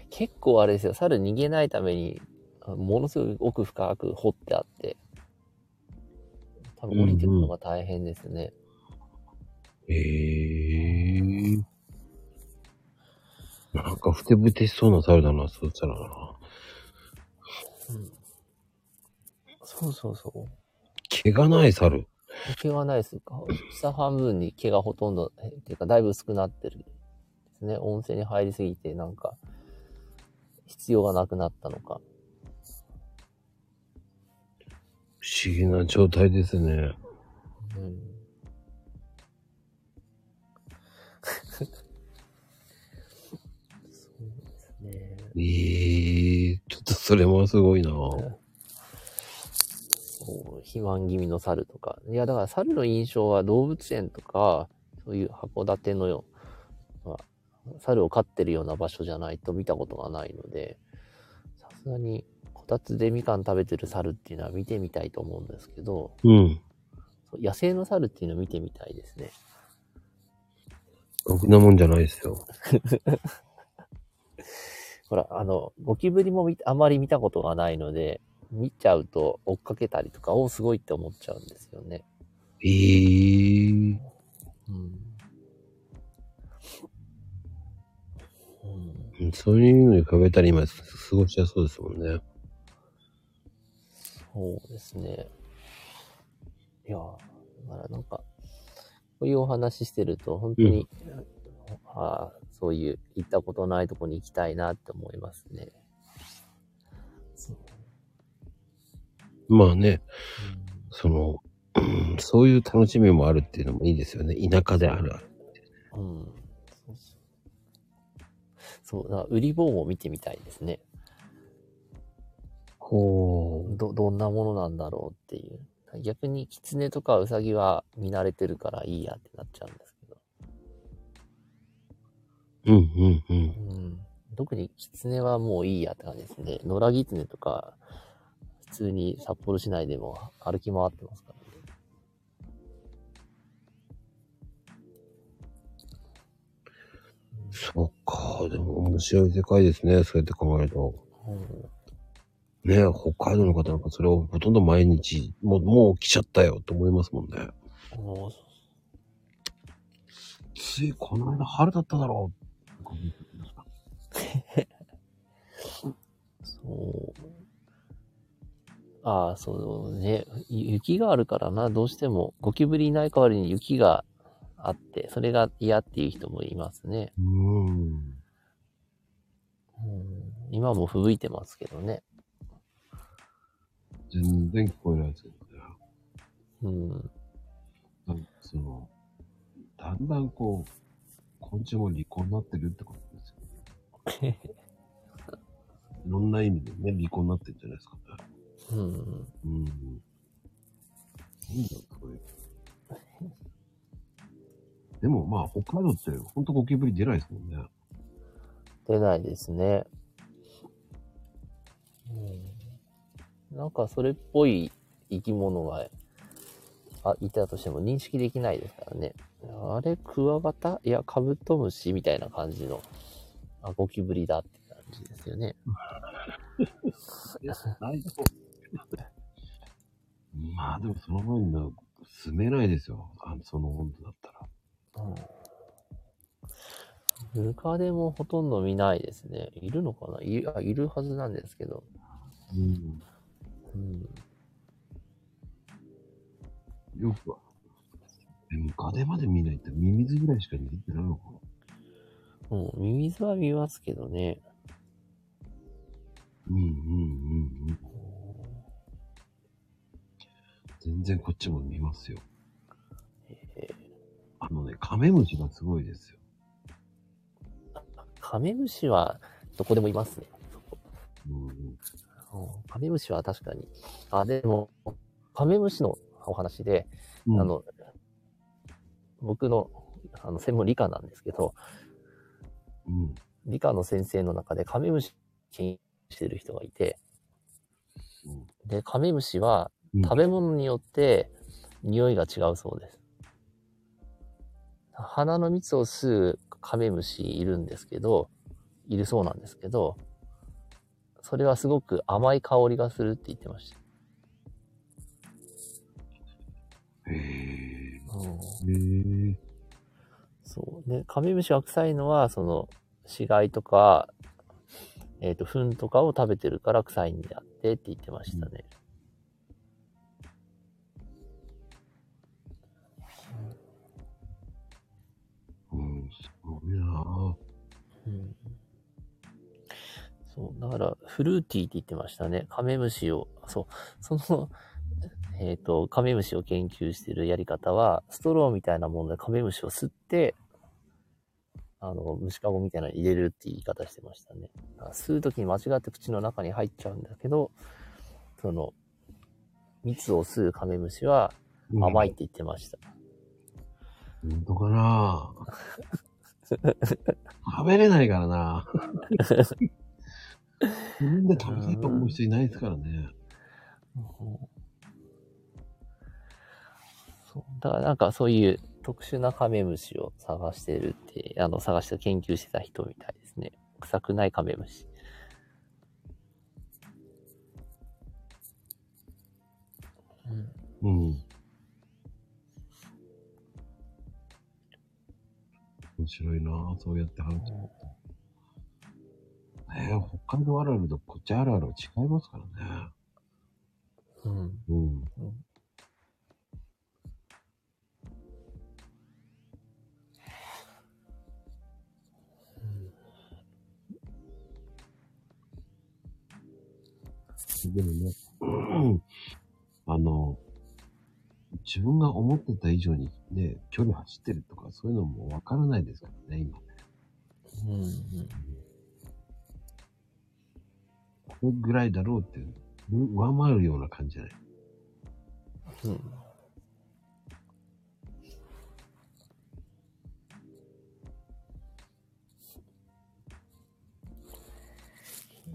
結構あれですよ、猿逃げないためにものすごく奥深く掘ってあって、多分降りてくのが大変ですね。なんかふてぶてしそうな猿だな、そうしたらな。そう。毛がない猿。毛がないですか。下半分に毛がほとんど、っていうかだいぶ薄くなってるですね。温泉に入りすぎてなんか必要がなくなったのか。不思議な状態ですね。うん、そうですね。ちょっとそれもすごいな。肥満気味の猿とか。いや、だから猿の印象は動物園とか、そういう函館のような、猿を飼ってるような場所じゃないと見たことがないので、さすがにこたつでみかん食べてる猿っていうのは見てみたいと思うんですけど、野生の猿っていうのを見てみたいですね。ろくなもんじゃないですよ。ほら、ゴキブリもあまり見たことがないので、見ちゃうと追っかけたりとか、すごいって思っちゃうんですよね。そういうのに比べたら今過ごしやすそうですもんね。そうですね。いや、だからなんかこういうお話してると本当に、そういう行ったことないとこに行きたいなって思いますね。まあね、そういう楽しみもあるっていうのもいいですよね。田舎である。そうだ、ウリ坊を見てみたいですね。どんなものなんだろうっていう。逆にキツネとかウサギは見慣れてるからいいやってなっちゃうんですけど。特にキツネはもういいやって感じですね。野良キツネとか。普通に札幌市内でも歩き回ってますからね。そっか、でも面白い世界ですね、そうやって考えると。ねえ、北海道の方なんかそれをほとんど毎日、もう来ちゃったよと思いますもんね。ついこの間春だっただろう。そう。ああ、そうね。雪があるからな、どうしても。ゴキブリいない代わりに雪があって、それが嫌っていう人もいますね。今も吹雪いてますけどね。全然聞こえないですけどね。うん。なんかその、だんだんこう、昆虫も利口になってるってことですよね。いろんな意味でね、利口になってるんじゃないですかね。うん。なんだこれ。でもまあ、北海道ってほんとゴキブリ出ないですもんね。出ないですね。うん、なんかそれっぽい生き物がいたとしても認識できないですからね。あれクワガタいやカブトムシみたいな感じのゴキブリだって感じですよね。まあでもその前には住めないですよ。その温度だったら。うんムカデもほとんど見ないですね。いるのかな いるはずなんですけど。うん。うん。よくは。ムカデまで見ないってミミズぐらいしか見てないのかなうん、ミミズは見ますけどね。うんうんうんうん。全然こっちも見ますよ。カメムシがすごいですよ。カメムシはどこでもいますね。うん、カメムシは確かに。あ、でも、カメムシのお話で、うん、僕の、専門理科なんですけど、うん、理科の先生の中でカメムシ研究してる人がいて、うん、で、カメムシは食べ物によって匂いが違うそうです。花の蜜を吸うカメムシいるそうなんですけど、それはすごく甘い香りがするって言ってました。へー。へー。そうね、カメムシは臭いのはその死骸とか糞とかを食べてるから臭いんであってって言ってましたね。うん、すごいな、うん、そう、だから、フルーティーって言ってましたね。カメムシを、そう、その、カメムシを研究してるやり方は、ストローみたいなものでカメムシを吸って、虫かごみたいなのに入れるって言い方してましたね。吸うときに間違って口の中に入っちゃうんだけど、その、蜜を吸うカメムシは甘いって言ってました。うん本当かな食べれないからな自分で食べたいと思う人いないですからね、うん、そうだからなんかそういう特殊なカメムシを探してるって研究してた人みたいですね臭くないカメムシうん、うん面白いなぁ、そうやって話しちゃった。北海道あるあるとこっちあるある違いますからね。うん。うん。でもね、自分が思ってた以上にね、距離走ってるとかそういうのもわからないですからね、今ね。うん。これぐらいだろうって、上回るような感じじゃない。うん。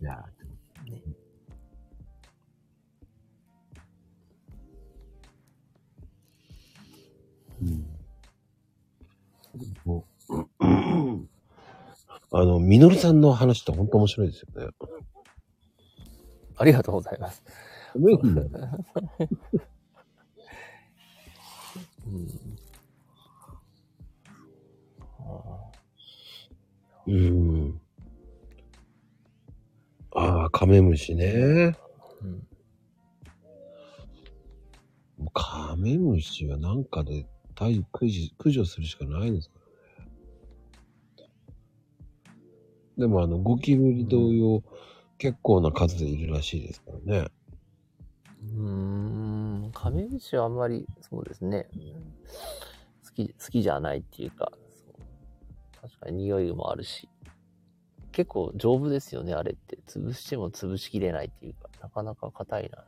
いやー、うん、みのるさんの話って本当面白いですよね。ありがとうございます。うん。ああ、カメムシね。うん、カメムシはなんかで。駆除するしかないですからね。でもゴキブリ同様、結構な数でいるらしいですからね。カメムシはあんまり、そうですね、好きじゃないっていうか、そう確かに匂いもあるし、結構丈夫ですよね、あれって。潰しても潰しきれないっていうか、なかなか硬いな。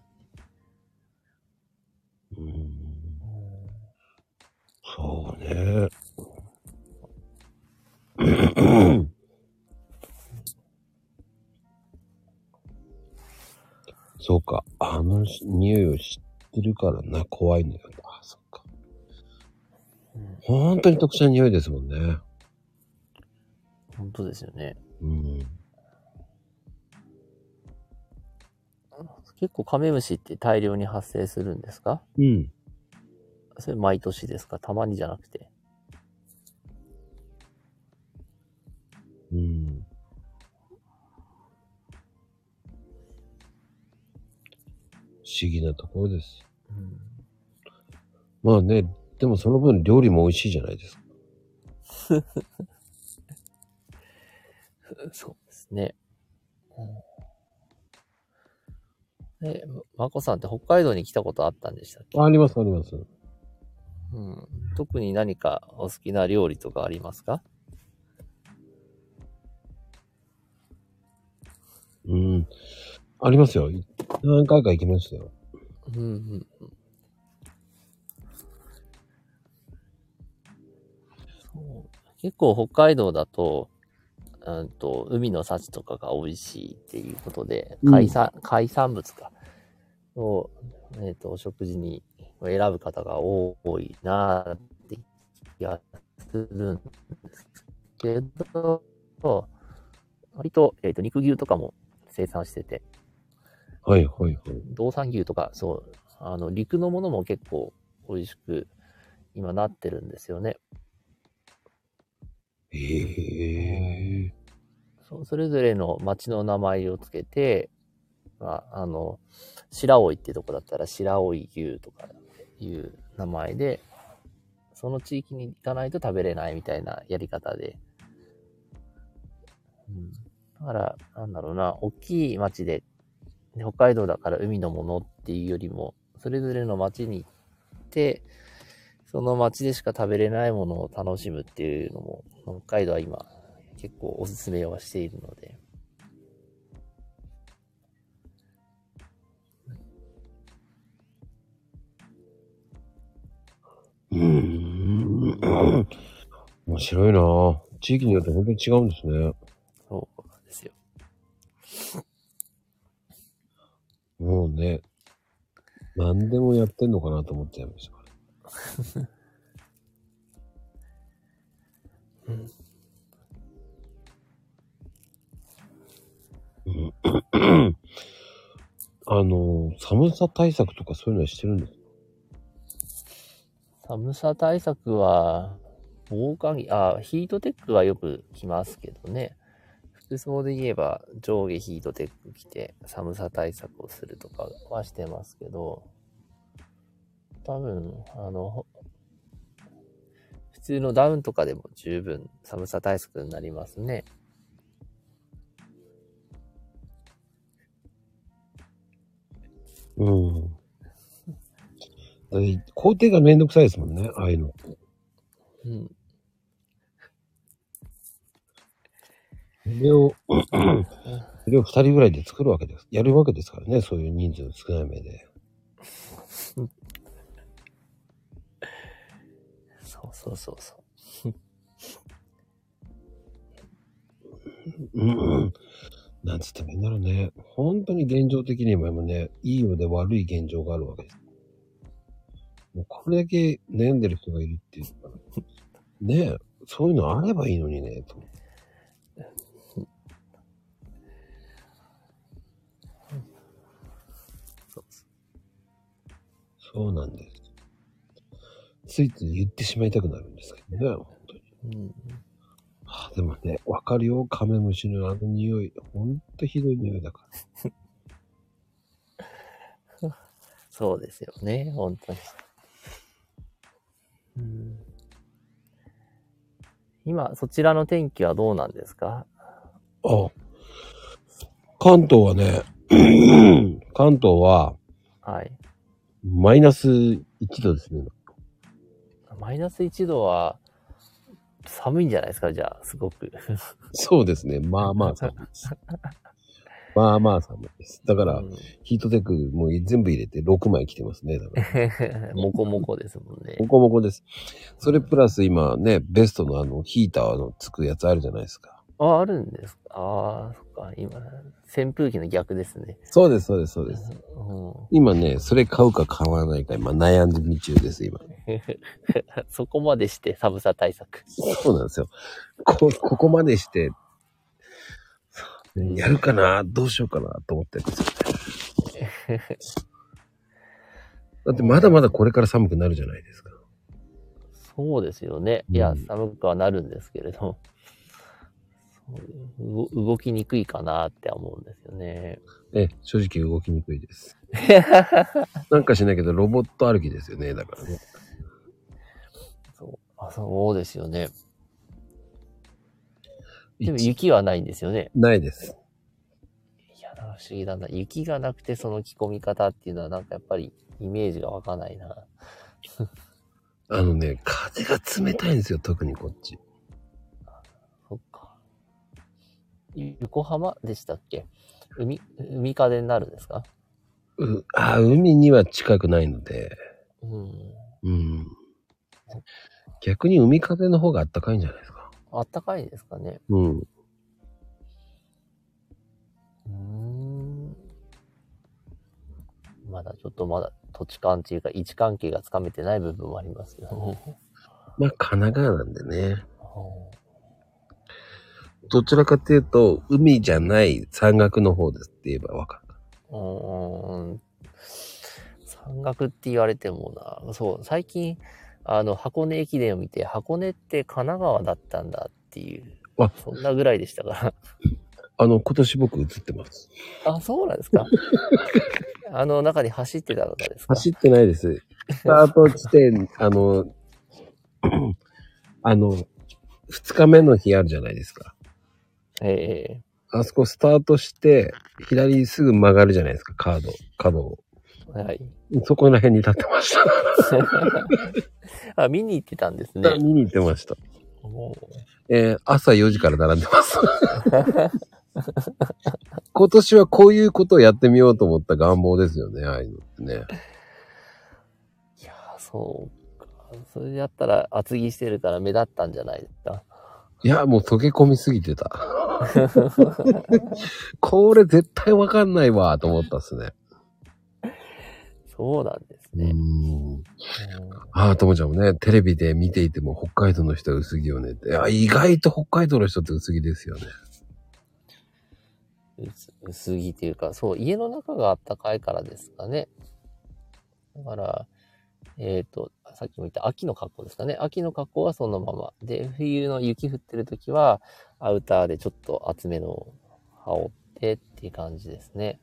そうね。そうか、あの匂いを知ってるからな、怖いんだよ。あ、そっか。本当に特殊な匂いですもんね。本当ですよね。うん。結構カメムシって大量に発生するんですか？うん。それ毎年ですか？たまにじゃなくて。うん。不思議なところです。うん、まあね、でもその分料理も美味しいじゃないですか。そうですね。え、まこさんって北海道に来たことあったんでしたっけ？ありますあります。うん。特に何かお好きな料理とかありますか？うん。ありますよ。何回か行きましたよ。うんうん。そう。結構北海道だと、海の幸とかが美味しいっていうことで、海産物かを、お食事に選ぶ方が多いなぁって気がするんですけど、割と、肉牛とかも生産してて、はいはいはい。道産牛とか、そう、陸のものも結構美味しく今なってるんですよね。そう、それぞれの町の名前をつけて、まあ、白老ってとこだったら白老牛とかいう名前で、その地域に行かないと食べれないみたいなやり方で、うん、だからなんだろうな、大きい町で北海道だから海のものっていうよりも、それぞれの町に行ってその町でしか食べれないものを楽しむっていうのも、北海道は今結構おすすめはしているので。面白いなぁ。地域によって本当に違うんですね。そうなんですよ。もうね、何でもやってんのかなと思っちゃいました。うん、寒さ対策とかそういうのはしてるんですか？寒さ対策は防寒着、ヒートテックはよく着ますけどね。服装で言えば上下ヒートテック着て寒さ対策をするとかはしてますけど、多分、普通のダウンとかでも十分寒さ対策になりますね。うん。工程がめんどくさいですもんね、ああいうの。うん。それを2人ぐらいで作るわけです。やるわけですからね、そういう人数の少ない目で。そう。なんつってもいいんだろうね。本当に現状的に今もね、いいようで悪い現状があるわけです。もうこれだけ悩んでる人がいるっていうからねえ、そういうのあればいいのにね、と。そうなんです。ついつい言ってしまいたくなるんですけどね、本当に。うん、でもね、わかるよ、カメムシのあの匂い、ほんとひどい匂いだから。そうですよね、本当に。うん、今そちらの天気はどうなんですか？あ、関東はね、関東は、はい。マイナス1度ですね。マイナス1度は、寒いんじゃないですか、じゃあ、すごく。そうですね。まあまあ寒いです。まあまあ寒いです。だから、うん、ヒートテックもう全部入れて6枚着てますね。だからもこもこですもんね。もこもこです。それプラス今ね、ベストのあのヒーターのつくやつあるじゃないですか。あるんですか。ああ、そっか。今、扇風機の逆ですね。そうです、そうです、そうです。うん、今ね、それ買うか買わないか今悩んでみ中です、今。そこまでして寒さ対策。そうなんですよ。ここまでして、やるかなどうしようかなと思ってるんですよ。だってまだまだこれから寒くなるじゃないですか。そうですよね。いや、寒くはなるんですけれども。動きにくいかなって思うんですよね。ええ、正直動きにくいです。なんかしないけどロボット歩きですよね。だからね。そうですよね。でも雪はないんですよね。ないです。いや、不思議だな。雪がなくてその着込み方っていうのはなんかやっぱりイメージが湧かないな。あのね、風が冷たいんですよ。特にこっち。そっか。横浜でしたっけ？海風になるんですか？海には近くないので、うん、逆に海風の方があったかいんじゃないですか？あったかいですかね。まだちょっとまだ土地勘というか位置関係がつかめてない部分もありますけど、まあ神奈川なんでね。どちらかというと海じゃない山岳の方ですって言えば分かる。山岳って言われてもな、そう最近箱根駅伝を見て箱根って神奈川だったんだっていう、そんなぐらいでしたから。今年僕映ってます。あ、そうなんですか。中に走ってたのかですか？走ってないです。スタート地点2日目の日あるじゃないですか。あそこスタートして左すぐ曲がるじゃないですか、角を。はい。そこら辺に立ってました。あ、見に行ってたんですね。見に行ってました。朝4時から並んでます。今年はこういうことをやってみようと思った願望ですよね、ああいうのってね。いや、そうか。それでやったら厚着してるから目立ったんじゃないですか。いや、もう溶け込みすぎてた。これ絶対わかんないわと思ったっすね。そうなんですね。ああ、ともちゃんもね、テレビで見ていても北海道の人は薄着よねって。いや、意外と北海道の人って薄着ですよね。薄着っていうか、そう、家の中があったかいからですかね。だからさっきも言った秋の格好ですかね。秋の格好はそのままで、冬の雪降ってるときはアウターでちょっと厚めのを羽織ってっていう感じですね。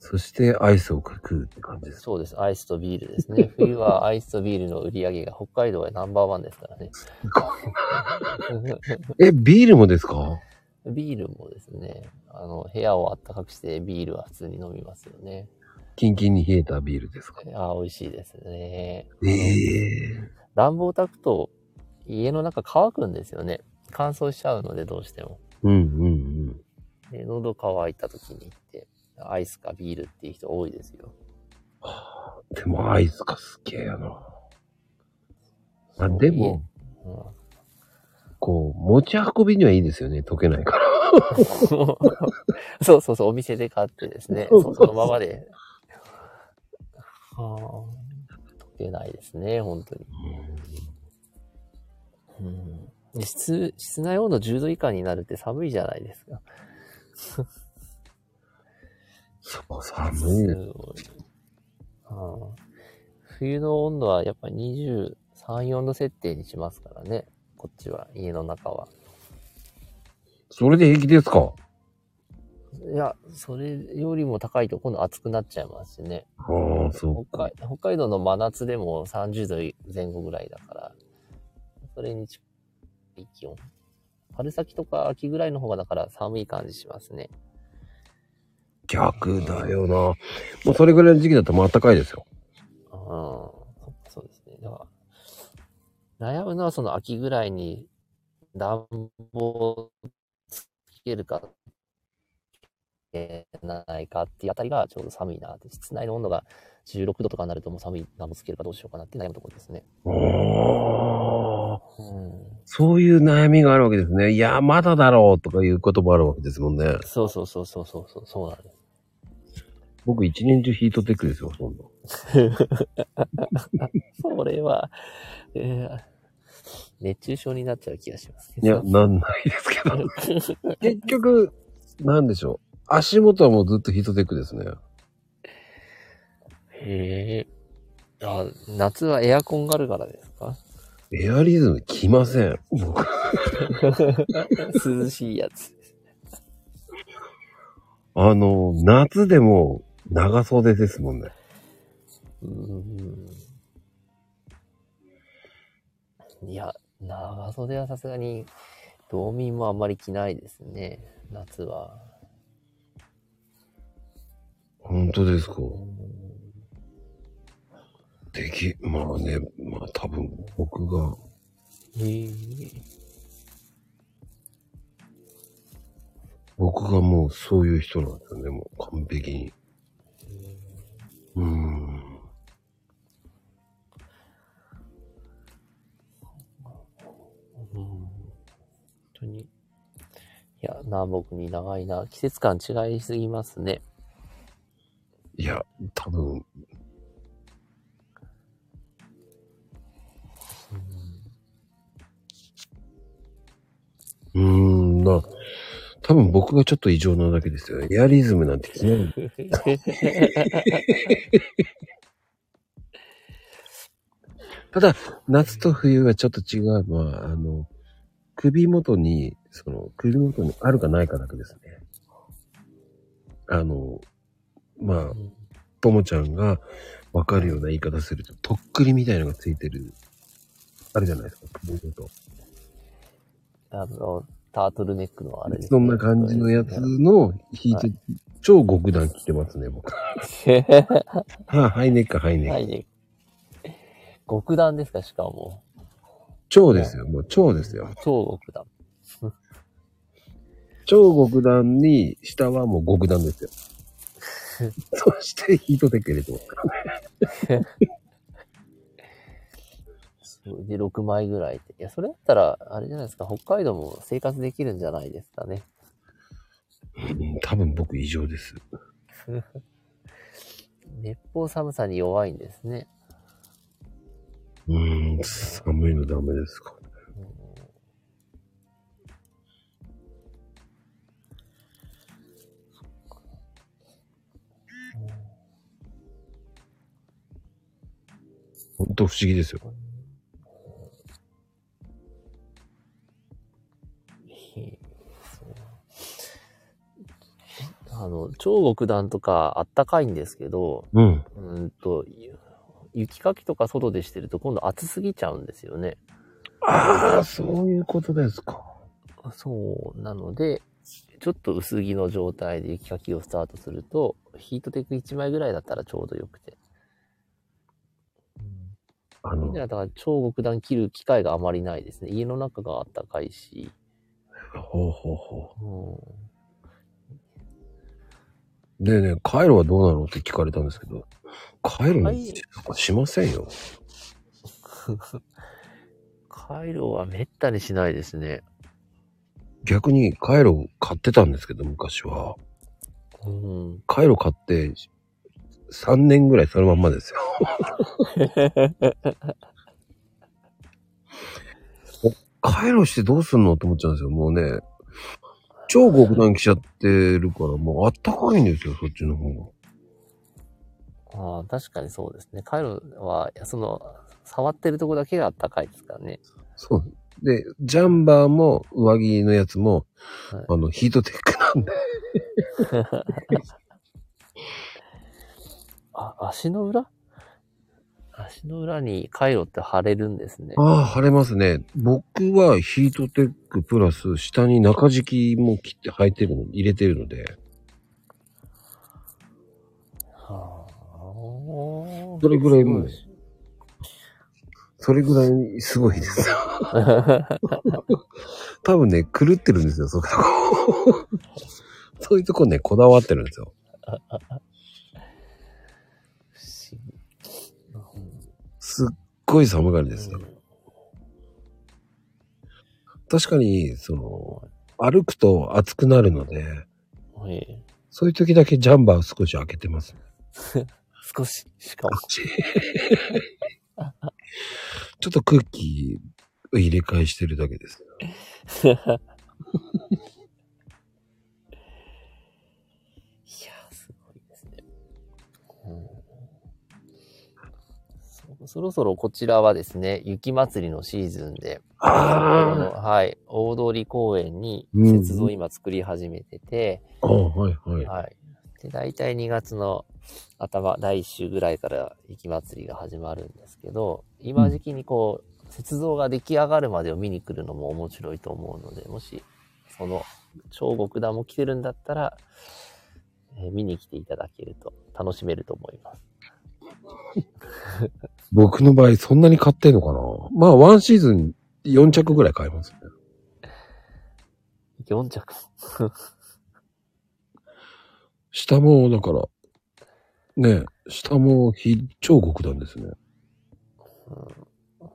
そしてアイスを食うって感じです。そうです、アイスとビールですね。冬はアイスとビールの売り上げが北海道はナンバー1ですからね。ビールもですか？ビールもですね。部屋をあったかくしてビールは普通に飲みますよね。キンキンに冷えたビールですか？あ、美味しいですね。暖房炊くと家の中乾くんですよね。乾燥しちゃうのでどうしても。で、喉乾いた時に行ってアイスかビールっていう人多いですよ。はあ、でもアイスかすげえやな。あ、でも、こう持ち運びにはいいですよね。溶けないから。そうそうそう、お店で買ってですね。そのままで。溶けないですね、本当に。で、室内温度10度以下になるって寒いじゃないですか。そう、寒いね。冬の温度はやっぱり23、4度設定にしますからね、こっちは、家の中は。それで平気ですか？いや、それよりも高いと今度暑くなっちゃいますね。ああ、そうか。北海道の真夏でも30度前後ぐらいだから、それに近い気温。春先とか秋ぐらいの方がだから寒い感じしますね。逆だよな。もうそれぐらいの時期だともう暖かいですよ。うん、そうですね。だから悩むのはその秋ぐらいに暖房つけるかないかっていうあたりがちょうど寒いなって、室内の温度が16度とかになるともう寒い、何もつけるかどうしようかなって悩むところですね。おー、うん、そういう悩みがあるわけですね。いやまだだろうとかいうこともあるわけですもんね。そうそうそうそうそうそうそうなんです。僕一年中ヒートテックですよ、ほとんど。それは、熱中症になっちゃう気がします。いや、なんないですけど。結局、なんでしょう。足元はもうずっとヒートテックですね。へぇ。あ、夏はエアコンがあるからですか？エアリズム来ません。僕。涼しいやつ。夏でも長袖ですもんね。いや、長袖はさすがに、道民もあんまり着ないですね、夏は。本当ですか。まあね、まあ多分僕が。僕がもうそういう人なんですよね、もう完璧に。本当に。いや、南北に長いな。季節感違いすぎますね。いや、多分。な。多分僕がちょっと異常なだけですよ。エアリズムなんて着ない。ただ、夏と冬はちょっと違うのは、首元にあるかないかだけですね。まあ、ともちゃんがわかるような言い方すると、とっくりみたいなのがついてる、あるじゃないですか、首元。タートルネックのあれですね。そんな感じのやつの引いて、はい、超極端着てますね、僕。ハイネック、ハイネック。極端ですか、しかも。超ですよ、もう超ですよ。超極端。超極端に、下はもう極端ですよ。そしてヒートテック入れてます。で6枚ぐらいで、いやそれだったらあれじゃないですか、北海道も生活できるんじゃないですかね。多分僕異常です。熱風寒さに弱いんですね。寒いのダメですか。本当不思議ですよ。超極暖とかあったかいんですけど、雪かきとか外でしてると今度暑すぎちゃうんですよね。ああ、そういうことですか。そうなので、ちょっと薄着の状態で雪かきをスタートすると、ヒートテック1枚ぐらいだったらちょうどよくて、みんなだから超極暖着る機会があまりないですね。家の中があったかいし。ほうほうほう。でね、カイロはどうなのって聞かれたんですけど、カイロにしませんよ。カイロはめったにしないですね。逆にカイロ買ってたんですけど、昔は。カイロ買って3年ぐらいそのまんまですよ。カイロしてどうすんのって思っちゃうんですよ、もうね。超極端来ちゃってるから、もうあったかいんですよ、そっちの方が。ああ、確かにそうですね。カイロは、触ってるとこだけがあったかいですからね。そう。で、ジャンバーも上着のやつも、はい、ヒートテックなんで。あ、足の裏足の裏にカイロって貼れるんですね。ああ、貼れますね。僕はヒートテックプラス下に中敷きも切って履いてるの、入れてるので。はあ。それぐらいもう、それぐらいすごいです。多分ね、狂ってるんですよ、そこ。そういうとこね、こだわってるんですよ。すっごい寒がりですね。確かに、その、歩くと暑くなるので、はい、そういう時だけジャンバーを少し開けてますね。少ししかも。ちょっと空気を入れ替えしてるだけです。いや、すごいですね。そろそろこちらはですね、雪まつりのシーズンで、はい、大通公園に雪像を今作り始めてて、だいたい2月の頭、来週ぐらいから雪まつりが始まるんですけど、今時期にこう、雪像が出来上がるまでを見に来るのも面白いと思うので、もし、その、超極段も来てるんだったら、見に来ていただけると、楽しめると思います。僕の場合、そんなに買ってんのかな？まあ、ワンシーズン4着ぐらい買いますね。4着下も、だから、ねえ、下も超極段ですね。うん、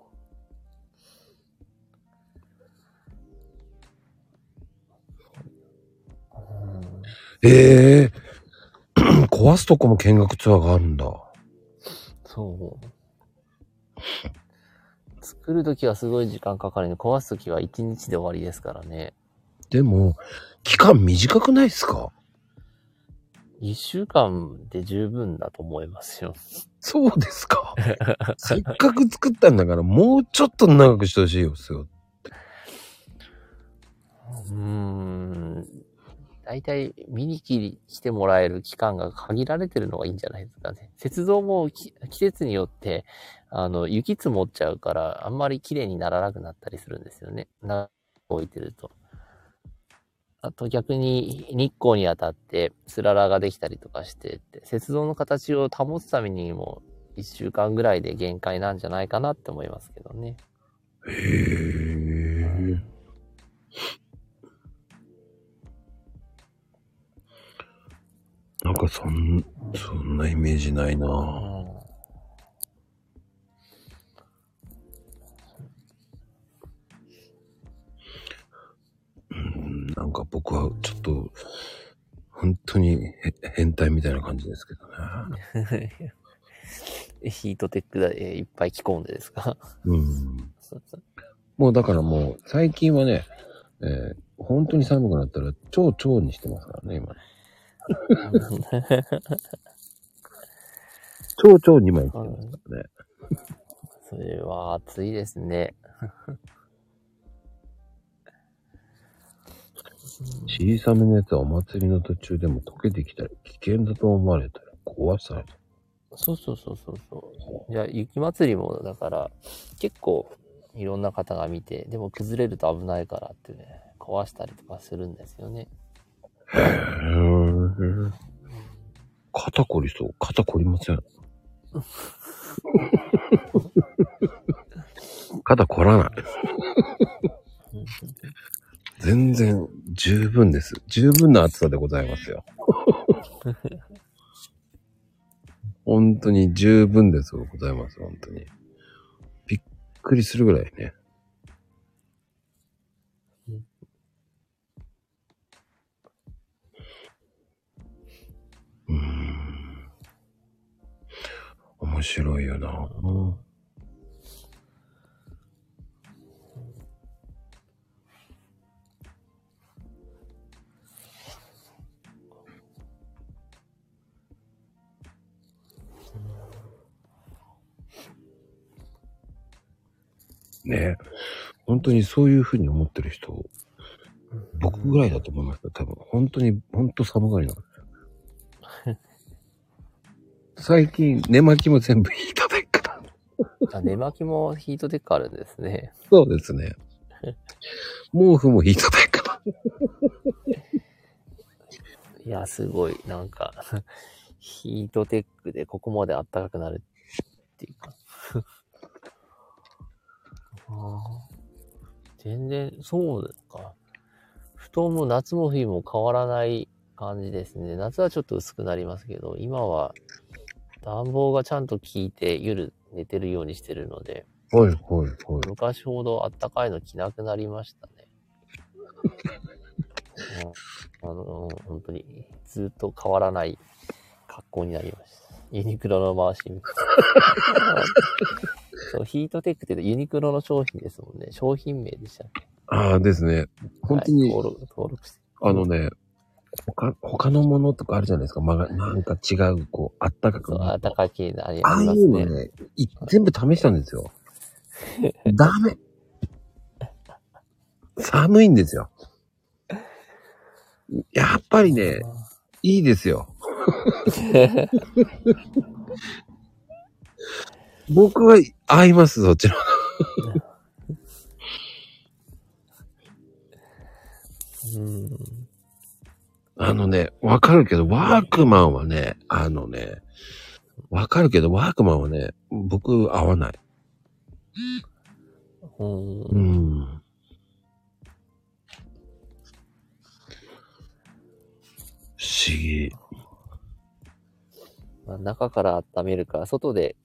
ええー、壊すとこも見学ツアーがあるんだ。そう。作るときはすごい時間かかるので、壊すときは1日で終わりですからね。でも、期間短くないですか？1週間で十分だと思いますよ。そうですか。せっかく作ったんだから、もうちょっと長くしてほしいですよ。大体見に来てもらえる期間が限られてるのがいいんじゃないですかね。雪像も季節によって、雪積もっちゃうから、あんまり綺麗にならなくなったりするんですよね。長く置いてると。あと逆に日光に当たってつららができたりとかしてって、雪像の形を保つためにも1週間ぐらいで限界なんじゃないかなって思いますけどね。へぇー。なんかそんなイメージないなぁ。なんか僕はちょっと本当に変態みたいな感じですけどね。ヒートテックでいっぱい着込んでですか？うん。もうだからもう最近はね、本当に寒くなったら超にしてますからね今。超2枚着てますからね。それは暑いですね。小さめのやつはお祭りの途中でも溶けてきたり危険だと思われたら壊さないと。そう。じゃあ雪祭りもだから結構いろんな方が見て、でも崩れると危ないからってね、壊したりとかするんですよね。へぇー。肩こりそう。肩こりません。肩こらない。全然十分です。十分な暑さでございますよ。本当に十分ですございます。本当にびっくりするぐらいね。面白いよな。ねえ、本当にそういうふうに思ってる人、僕ぐらいだと思いますよ。多分、本当寒がりなんですよ。最近、寝巻きも全部ヒートテックだ。寝巻きもヒートテックあるんですね。そうですね。毛布もヒートテックいや、すごい、なんか、ヒートテックでここまであったかくなるっていうかあ。全然、そうですか。布団も夏も冬も変わらない感じですね。夏はちょっと薄くなりますけど、今は暖房がちゃんと効いて夜寝てるようにしてるので、はいはいはい、昔ほどあったかいの着なくなりましたね。本当にずっと変わらない格好になりました。ユニクロの回しみたいなそう。ヒートテックってユニクロの商品ですもんね。商品名でしたっけ？ああですね。本当に、はい、登録してあのね、他のものとかあるじゃないですか。まあ、なんか違うこうあったかくなる。あったか系のありますね。ああいうのね、全部試したんですよ。ダメ。寒いんですよ。やっぱりね、いいですよ。僕は合います、そっちの。わかるけど、ワークマンはね、僕合わない。うん。不思議。まあ、中から温めるか、外で、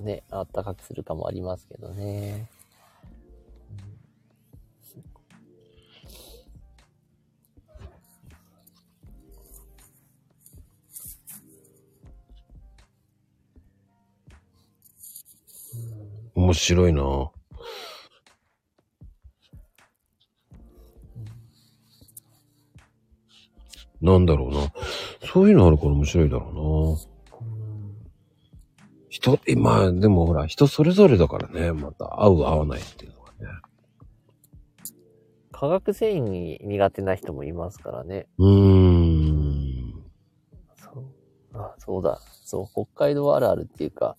ね、あったかくするかもありますけどね。面白いなぁ。なんだろうな。そういうのあるから面白いだろうな。まあでもほら、人それぞれだからね、また合う合わないっていうのがね。化学繊維に苦手な人もいますからね。そうだ。そう、北海道あるあるっていうか、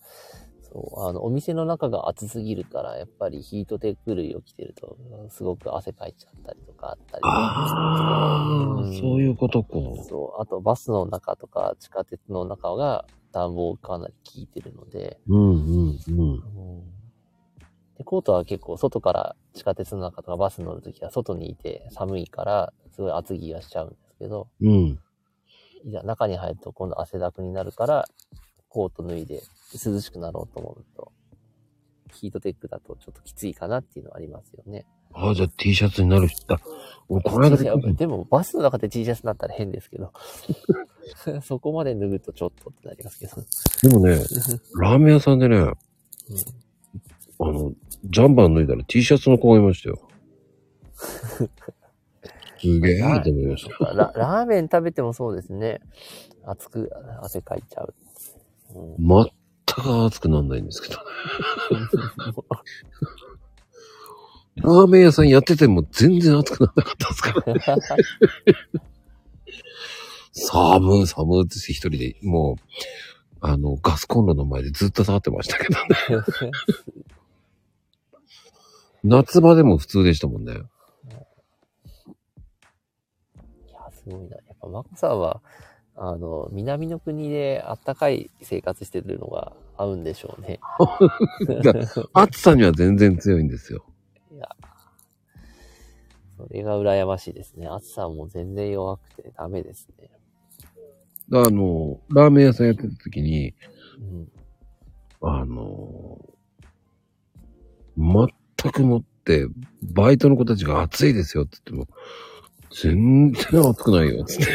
お店の中が暑すぎるから、やっぱりヒートテック類を着てると、すごく汗かいちゃったりとかあったりとか。そういうことか。そう。あと、バスの中とか、地下鉄の中が暖房かなり効いてるので。で、コートは結構、外から地下鉄の中とかバス乗るときは、外にいて寒いから、すごい厚着がしちゃうんですけど。いや、中に入ると今度汗だくになるから、コート脱いで涼しくなろうと思うと、ヒートテックだとちょっときついかなっていうのはありますよね。ああ、じゃあ T シャツになる人だ。俺この間でもバスの中で T シャツになったら変ですけど、そこまで脱ぐとちょっとってなりますけど。でもね、ラーメン屋さんでね、ジャンバー脱いだら T シャツの子がいましたよ。すげえと思いました。ラーメン食べてもそうですね。熱く汗かいちゃう。全く熱くなんないんですけどねラーメン屋さんやってても全然熱くなんなかったですからね寒って一人でもうガスコンロの前でずっと触ってましたけどね夏場でも普通でしたもんね。いやすごいな。やっぱマコさんは南の国であったかい生活してるのが合うんでしょうね。暑さには全然強いんですよ。いや、それが羨ましいですね。暑さはもう全然弱くてダメですね。ラーメン屋さんやってた時に、全くもってバイトの子たちが暑いですよって言っても、全然暑くないよ、つって。す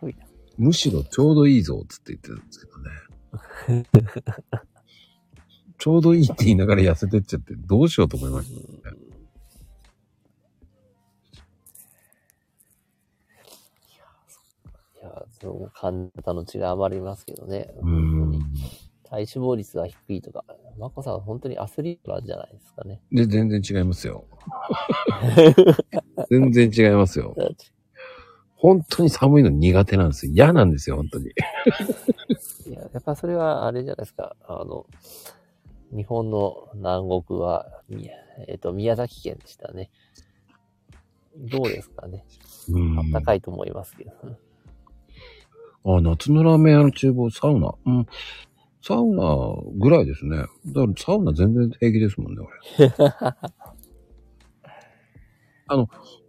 ごいな。むしろちょうどいいぞ、つって言ってたんですけどね。ちょうどいいって言いながら痩せてっちゃって、どうしようと思いましたね。いや、そう、感じ方の違い余りますけどね。体脂肪率が低いとか。マコさんは本当にアスリートなんじゃないですかね。で、全然違いますよ。全然違いますよ。本当に寒いの苦手なんですよ。嫌なんですよ、本当に。いや、やっぱそれはあれじゃないですか。日本の南国は、宮崎県でしたね。どうですかね。あったかいと思いますけど。あ、夏のラーメン屋の厨房、サウナ。うん。サウナぐらいですね。だからサウナ全然平気ですもんね、俺。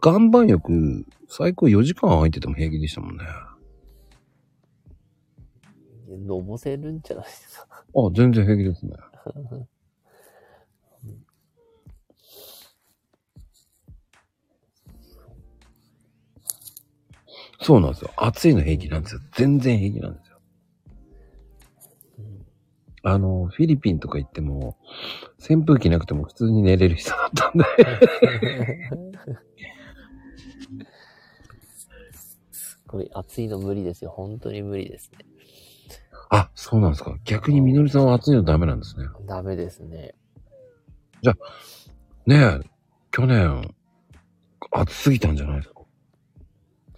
岩盤浴、最高4時間空いてても平気でしたもんね。のぼせるんじゃないですか。あ、全然平気ですね。そうなんですよ。暑いの平気なんですよ。全然平気なんですよ。フィリピンとか行っても、扇風機なくても普通に寝れる人だったんで。すごい暑いの無理ですよ。本当に無理ですね。あ、そうなんですか。逆にみのりさんは暑いのダメなんですね。ダメですね。じゃあ、ねえ、去年、暑すぎたんじゃないですか。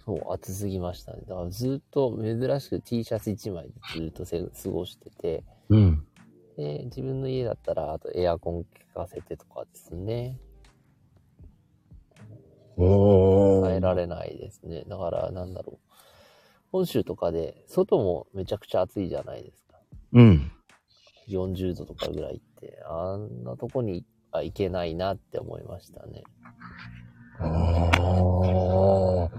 そう、暑すぎましたね。だからずっと珍しく T シャツ1枚でずっと過ごしてて、うん、で自分の家だったらあとエアコン効かせてとかですね。耐えられないですね。だからなんだろう。本州とかで外もめちゃくちゃ暑いじゃないですか。うん。40度とかぐらいってあんなとこに行けないなって思いましたね。ああ。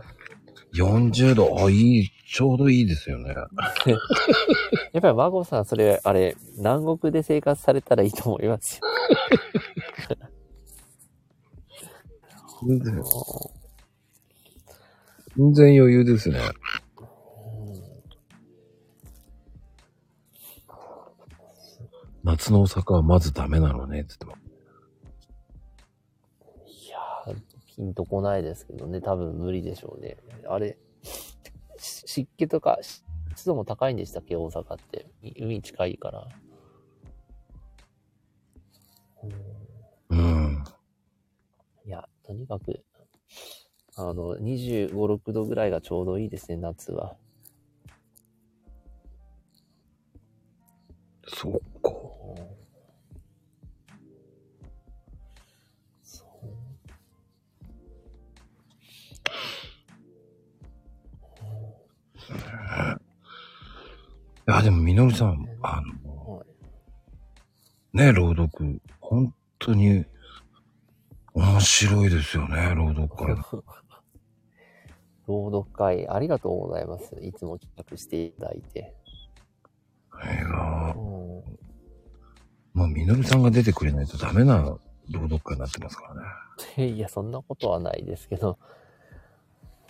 40度、あ、いい、ちょうどいいですよね。やっぱりマゴさん、それ、あれ、南国で生活されたらいいと思いますよ。全然余裕ですね。夏の大阪はまずダメなのねって言っても。いやー、ピンとこないですけどね。多分無理でしょうね。あれ、湿気とか湿度も高いんでしたっけ、大阪って。海近いから。うん。いや、とにかく、25、6度ぐらいがちょうどいいですね、夏は。そうか。いや、でもみのりさん、ね、朗読本当に面白いですよね、朗読会。朗読会ありがとうございます。いつも企画していただいて。いやー、もうみのりさんが出てくれないとダメな朗読会になってますからね。いや、そんなことはないですけど、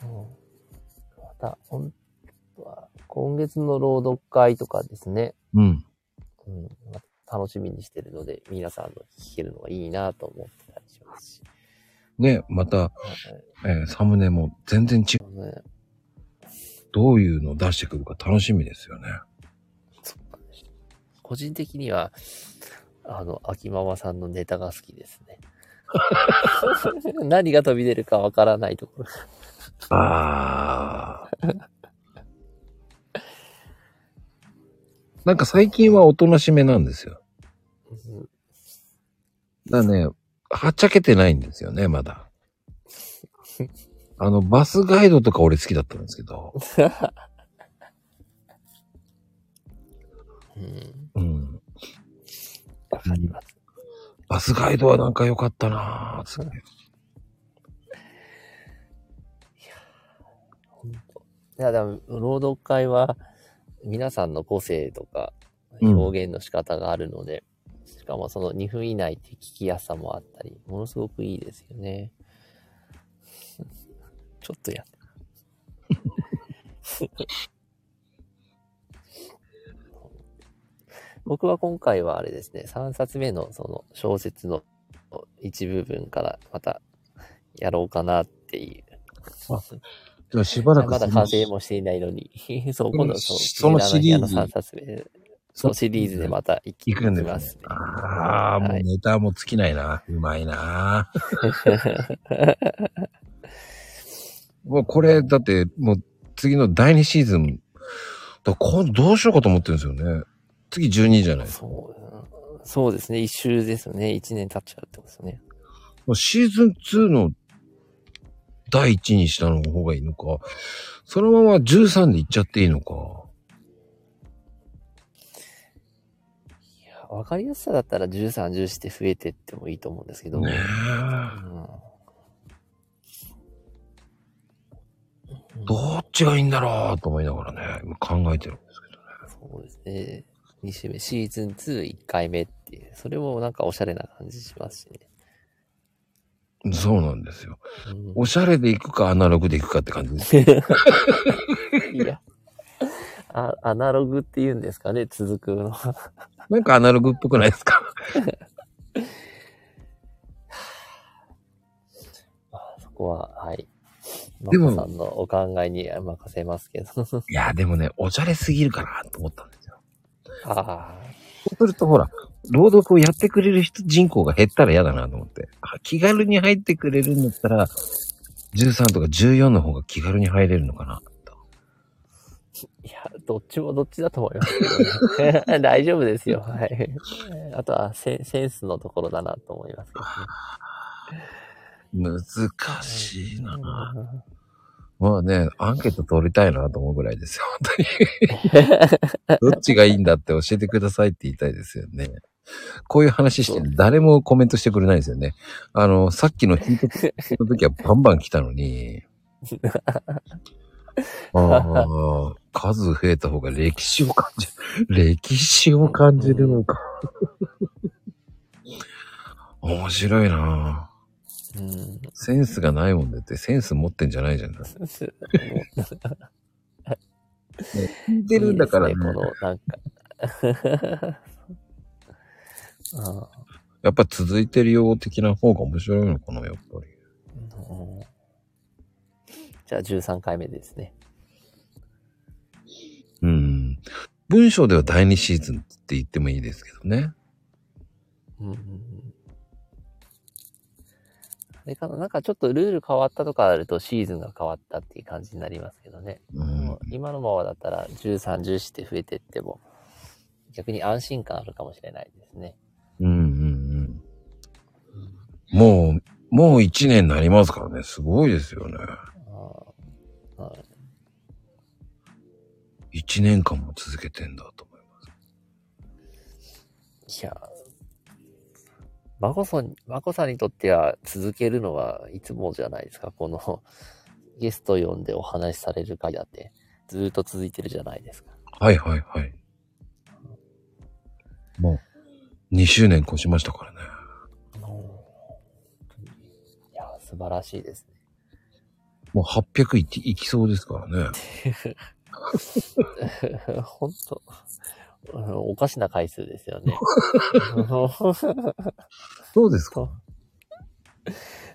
また本当は今月の朗読会とかですね、また楽しみにしてるので、皆さんの聞けるのがいいなと思ってたりしますしね。また、サムネも全然違う、ね、どういうのを出してくるか楽しみですよね。個人的には、秋ママさんのネタが好きですね。何が飛び出るかわからないところ。ああ。なんか最近はおとなしめなんですよ。だね、はっちゃけてないんですよね、まだ。バスガイドとか俺好きだったんですけど。うん。わかります。バスガイドはなんか良かったなぁ。いや、ほんと。いや、でも、朗読会は、皆さんの個性とか、表現の仕方があるので、しかもその2分以内って聞きやすさもあったり、ものすごくいいですよね。ちょっとやった。僕は今回はあれですね、3冊目のその小説の一部分からまたやろうかなっていう。あ、じゃあしばらくまだ完成もしていないのに、そう、今度はそのシリーズ、3冊目、そのシリーズでまた行くんでます、ね。ああ、はい、もうネタも尽きないな。うまいな。もうこれだってもう次の第2シーズンだからどうしようかと思ってるんですよね。次12じゃないですか。そうですね。一周ですよね。1年経っちゃうってことですよね。シーズン2の第1にしたの方がいいのか、そのまま13でいっちゃっていいのか。いや、わかりやすさだったら13、10して増えてってもいいと思うんですけど。ねえ、うん。どっちがいいんだろうと思いながらね、考えてるんですけどね。そうですね。2週目、シーズン2、1回目っていう。それもなんかおしゃれな感じしますしね。そうなんですよ。うん、おしゃれで行くかアナログで行くかって感じです。いや、アナログって言うんですかね、続くの。なんかアナログっぽくないですか。そこははい。でもさんのお考えに任せますけど。いやでもね、おしゃれすぎるかなと思ったんですよ。ああ。そうするとほら。朗読をやってくれる人人口が減ったら嫌だなと思って。気軽に入ってくれるんだったら、13とか14の方が気軽に入れるのかなと。いや、どっちもどっちだと思いますけどね。大丈夫ですよ。はい。あとはセンスのところだなと思いますけどね。難しいな。まあね、アンケート取りたいなと思うぐらいですよ、本当に。どっちがいいんだって教えてくださいって言いたいですよね。こういう話して誰もコメントしてくれないですよね。さっきのヒントの時はバンバン来たのに。ああ、数増えた方が歴史を感じる。歴史を感じるのか。面白いなぁ。うん、センスがないもんだって、センス持ってんじゃないじゃない。聞いてるんだからね。いいですね、なんかあ、やっぱ続いてるよう的な方が面白いのかな、やっぱり。うん、じゃあ13回目ですね。うん。文章では第2シーズンって言ってもいいですけどね。うん、なんかちょっとルール変わったとかあるとシーズンが変わったっていう感じになりますけどね、うん、今のままだったら13、14って増えてっても逆に安心感あるかもしれないですね。うんうんうん。もう1年になりますからね。すごいですよね。あ、はい、1年間も続けてんだと思います。いやまこさんにとっては続けるのはいつもじゃないですか。このゲスト呼んでお話しされる会だってずっと続いてるじゃないですか。はいはいはい。もう2周年越しましたからね。いや、素晴らしいですね。もう800いきそうですからね。本当。おかしな回数ですよね。そうですか。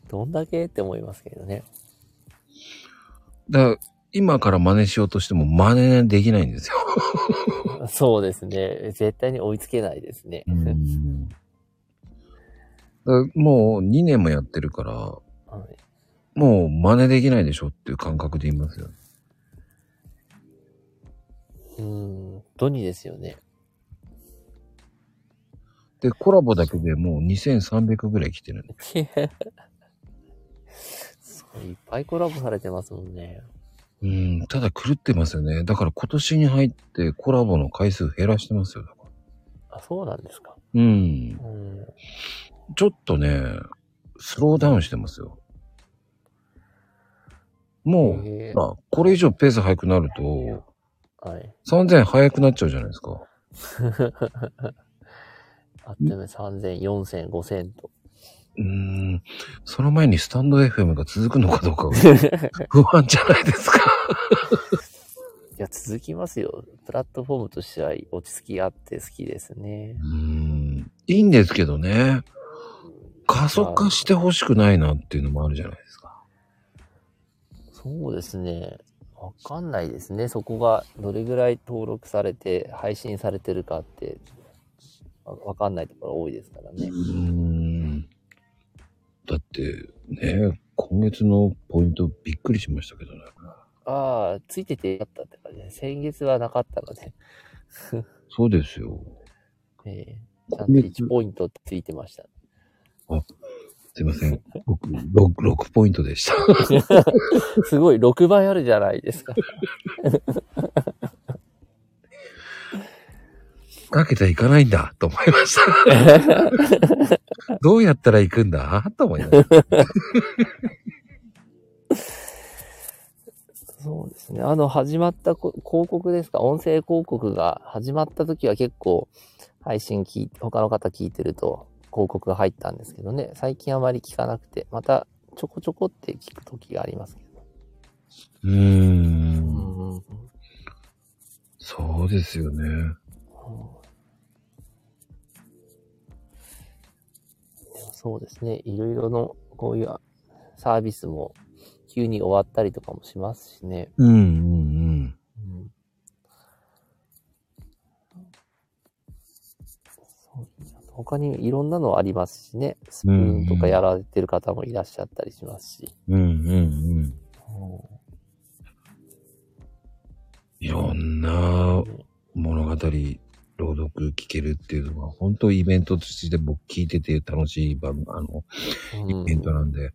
どんだけって思いますけどね。だから今から真似しようとしても真似できないんですよ。そうですね。絶対に追いつけないですね。うん。だもう2年もやってるから、はい、もう真似できないでしょっていう感覚で言いますよね。ドニーですよね。で、コラボだけでもう2300ぐらい来てるんで。いっぱいコラボされてますもんね。ただ狂ってますよね。だから今年に入ってコラボの回数減らしてますよ。だから。あ、そうなんですか。ちょっとね、スローダウンしてますよ。もう、これ以上ペース速くなると、はい、3000早くなっちゃうじゃないですか。あっという間に3000、4000、5000と。その前にスタンド FM が続くのかどうか不安じゃないですか。いや、続きますよ。プラットフォームとしては落ち着きあって好きですね。いいんですけどね。加速化してほしくないなっていうのもあるじゃないですか。そうですね。わかんないですね。そこがどれぐらい登録されて配信されてるかってわかんないところ多いですからね。だってね、今月のポイントびっくりしましたけどね。ああ、ついててよかったって感じで、先月はなかったので。そうですよ。ちゃんと1ポイントついてました。あ、すいません。僕、6ポイントでした。すごい、6倍あるじゃないですか。かけちゃいかないんだと思いました。どうやったら行くんだと思いました。そうですね。始まった広告ですか、音声広告が始まった時は結構配信他の方聞いてると広告が入ったんですけどね。最近あまり聞かなくて、またちょこちょこって聞く時がありますけど。そうですよね。そうですね。いろいろのこういうサービスも急に終わったりとかもしますしね。他にいろんなのありますしね。スプーンとかやられてる方もいらっしゃったりしますし。いろんな物語朗読聞けるっていうのは本当イベントとして僕聞いてて楽しいイベントなんで、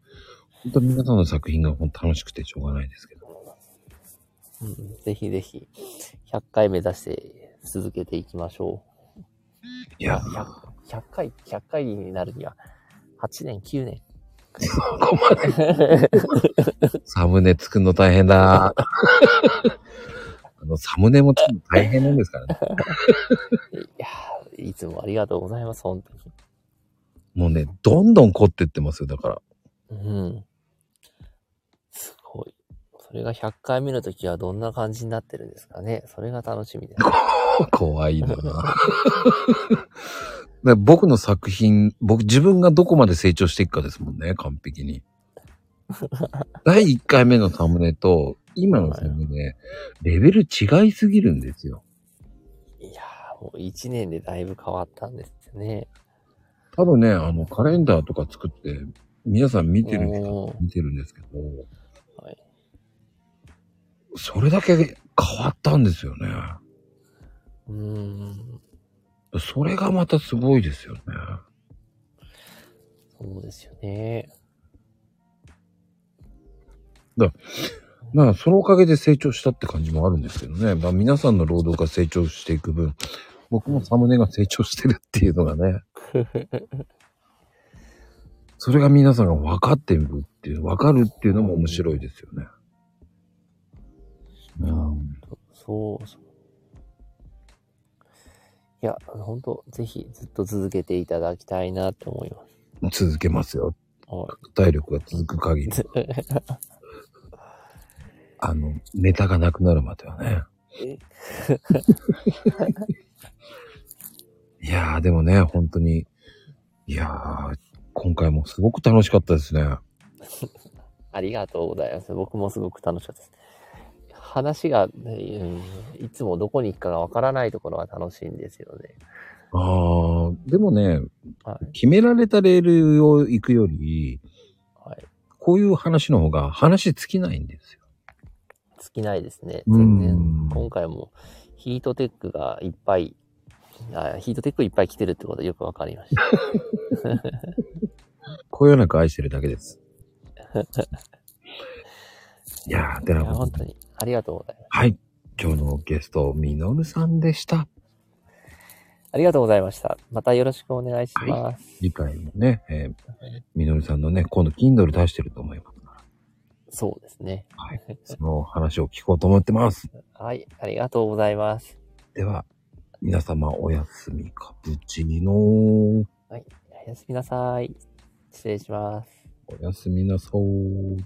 本当に皆さんの作品が本当楽しくてしょうがないですけど、ぜひぜひ100回目指して続けていきましょう。いや、100回になるには8年9年そこまでサムネ作るの大変だ。サムネもちょっと大変なんですからね。いや、いつもありがとうございます、本当に。もうね、どんどん凝ってってますよ、だから。すごい。それが100回目の時はどんな感じになってるんですかね。それが楽しみです。怖いな。僕の作品、自分がどこまで成長していくかですもんね、完璧に。第1回目のサムネと、今のサムネ、レベル違いすぎるんですよ。いやー、もう1年でだいぶ変わったんですね。多分ね、カレンダーとか作って、皆さん見てるんですけど、はい、それだけ変わったんですよね。それがまたすごいですよね。そうですよね。まあ、そのおかげで成長したって感じもあるんですけどね。まあ、皆さんの労働が成長していく分、僕もサムネが成長してるっていうのがね。それが皆さんが分かるっていうのも面白いですよね。そうそう。いや、本当ぜひずっと続けていただきたいなと思います。続けますよ。体力が続く限り。ネタがなくなるまではね。いやー、でもね、本当に、いやー、今回もすごく楽しかったですね。ありがとうございます。僕もすごく楽しかったです。話が、いつもどこに行くかがわからないところが楽しいんですよね。ああ、でもね、決められたレールを行くより、こういう話の方が話尽きないんですよ。尽きないですね。全然、今回もヒートテックいっぱい来てるってことはよくわかりました。こよなく愛してるだけです。いやー、では本当にありがとうございます。はい。今日のゲスト、みのるさんでした。ありがとうございました。またよろしくお願いします。はい、次回もね、みのるさんのね、今度 Kindle 出してると思います。そうですね。はい。その話を聞こうと思ってます。はい。ありがとうございます。では、皆様おやすみかぶちにのー。はい。おやすみなさい。失礼します。おやすみなさー。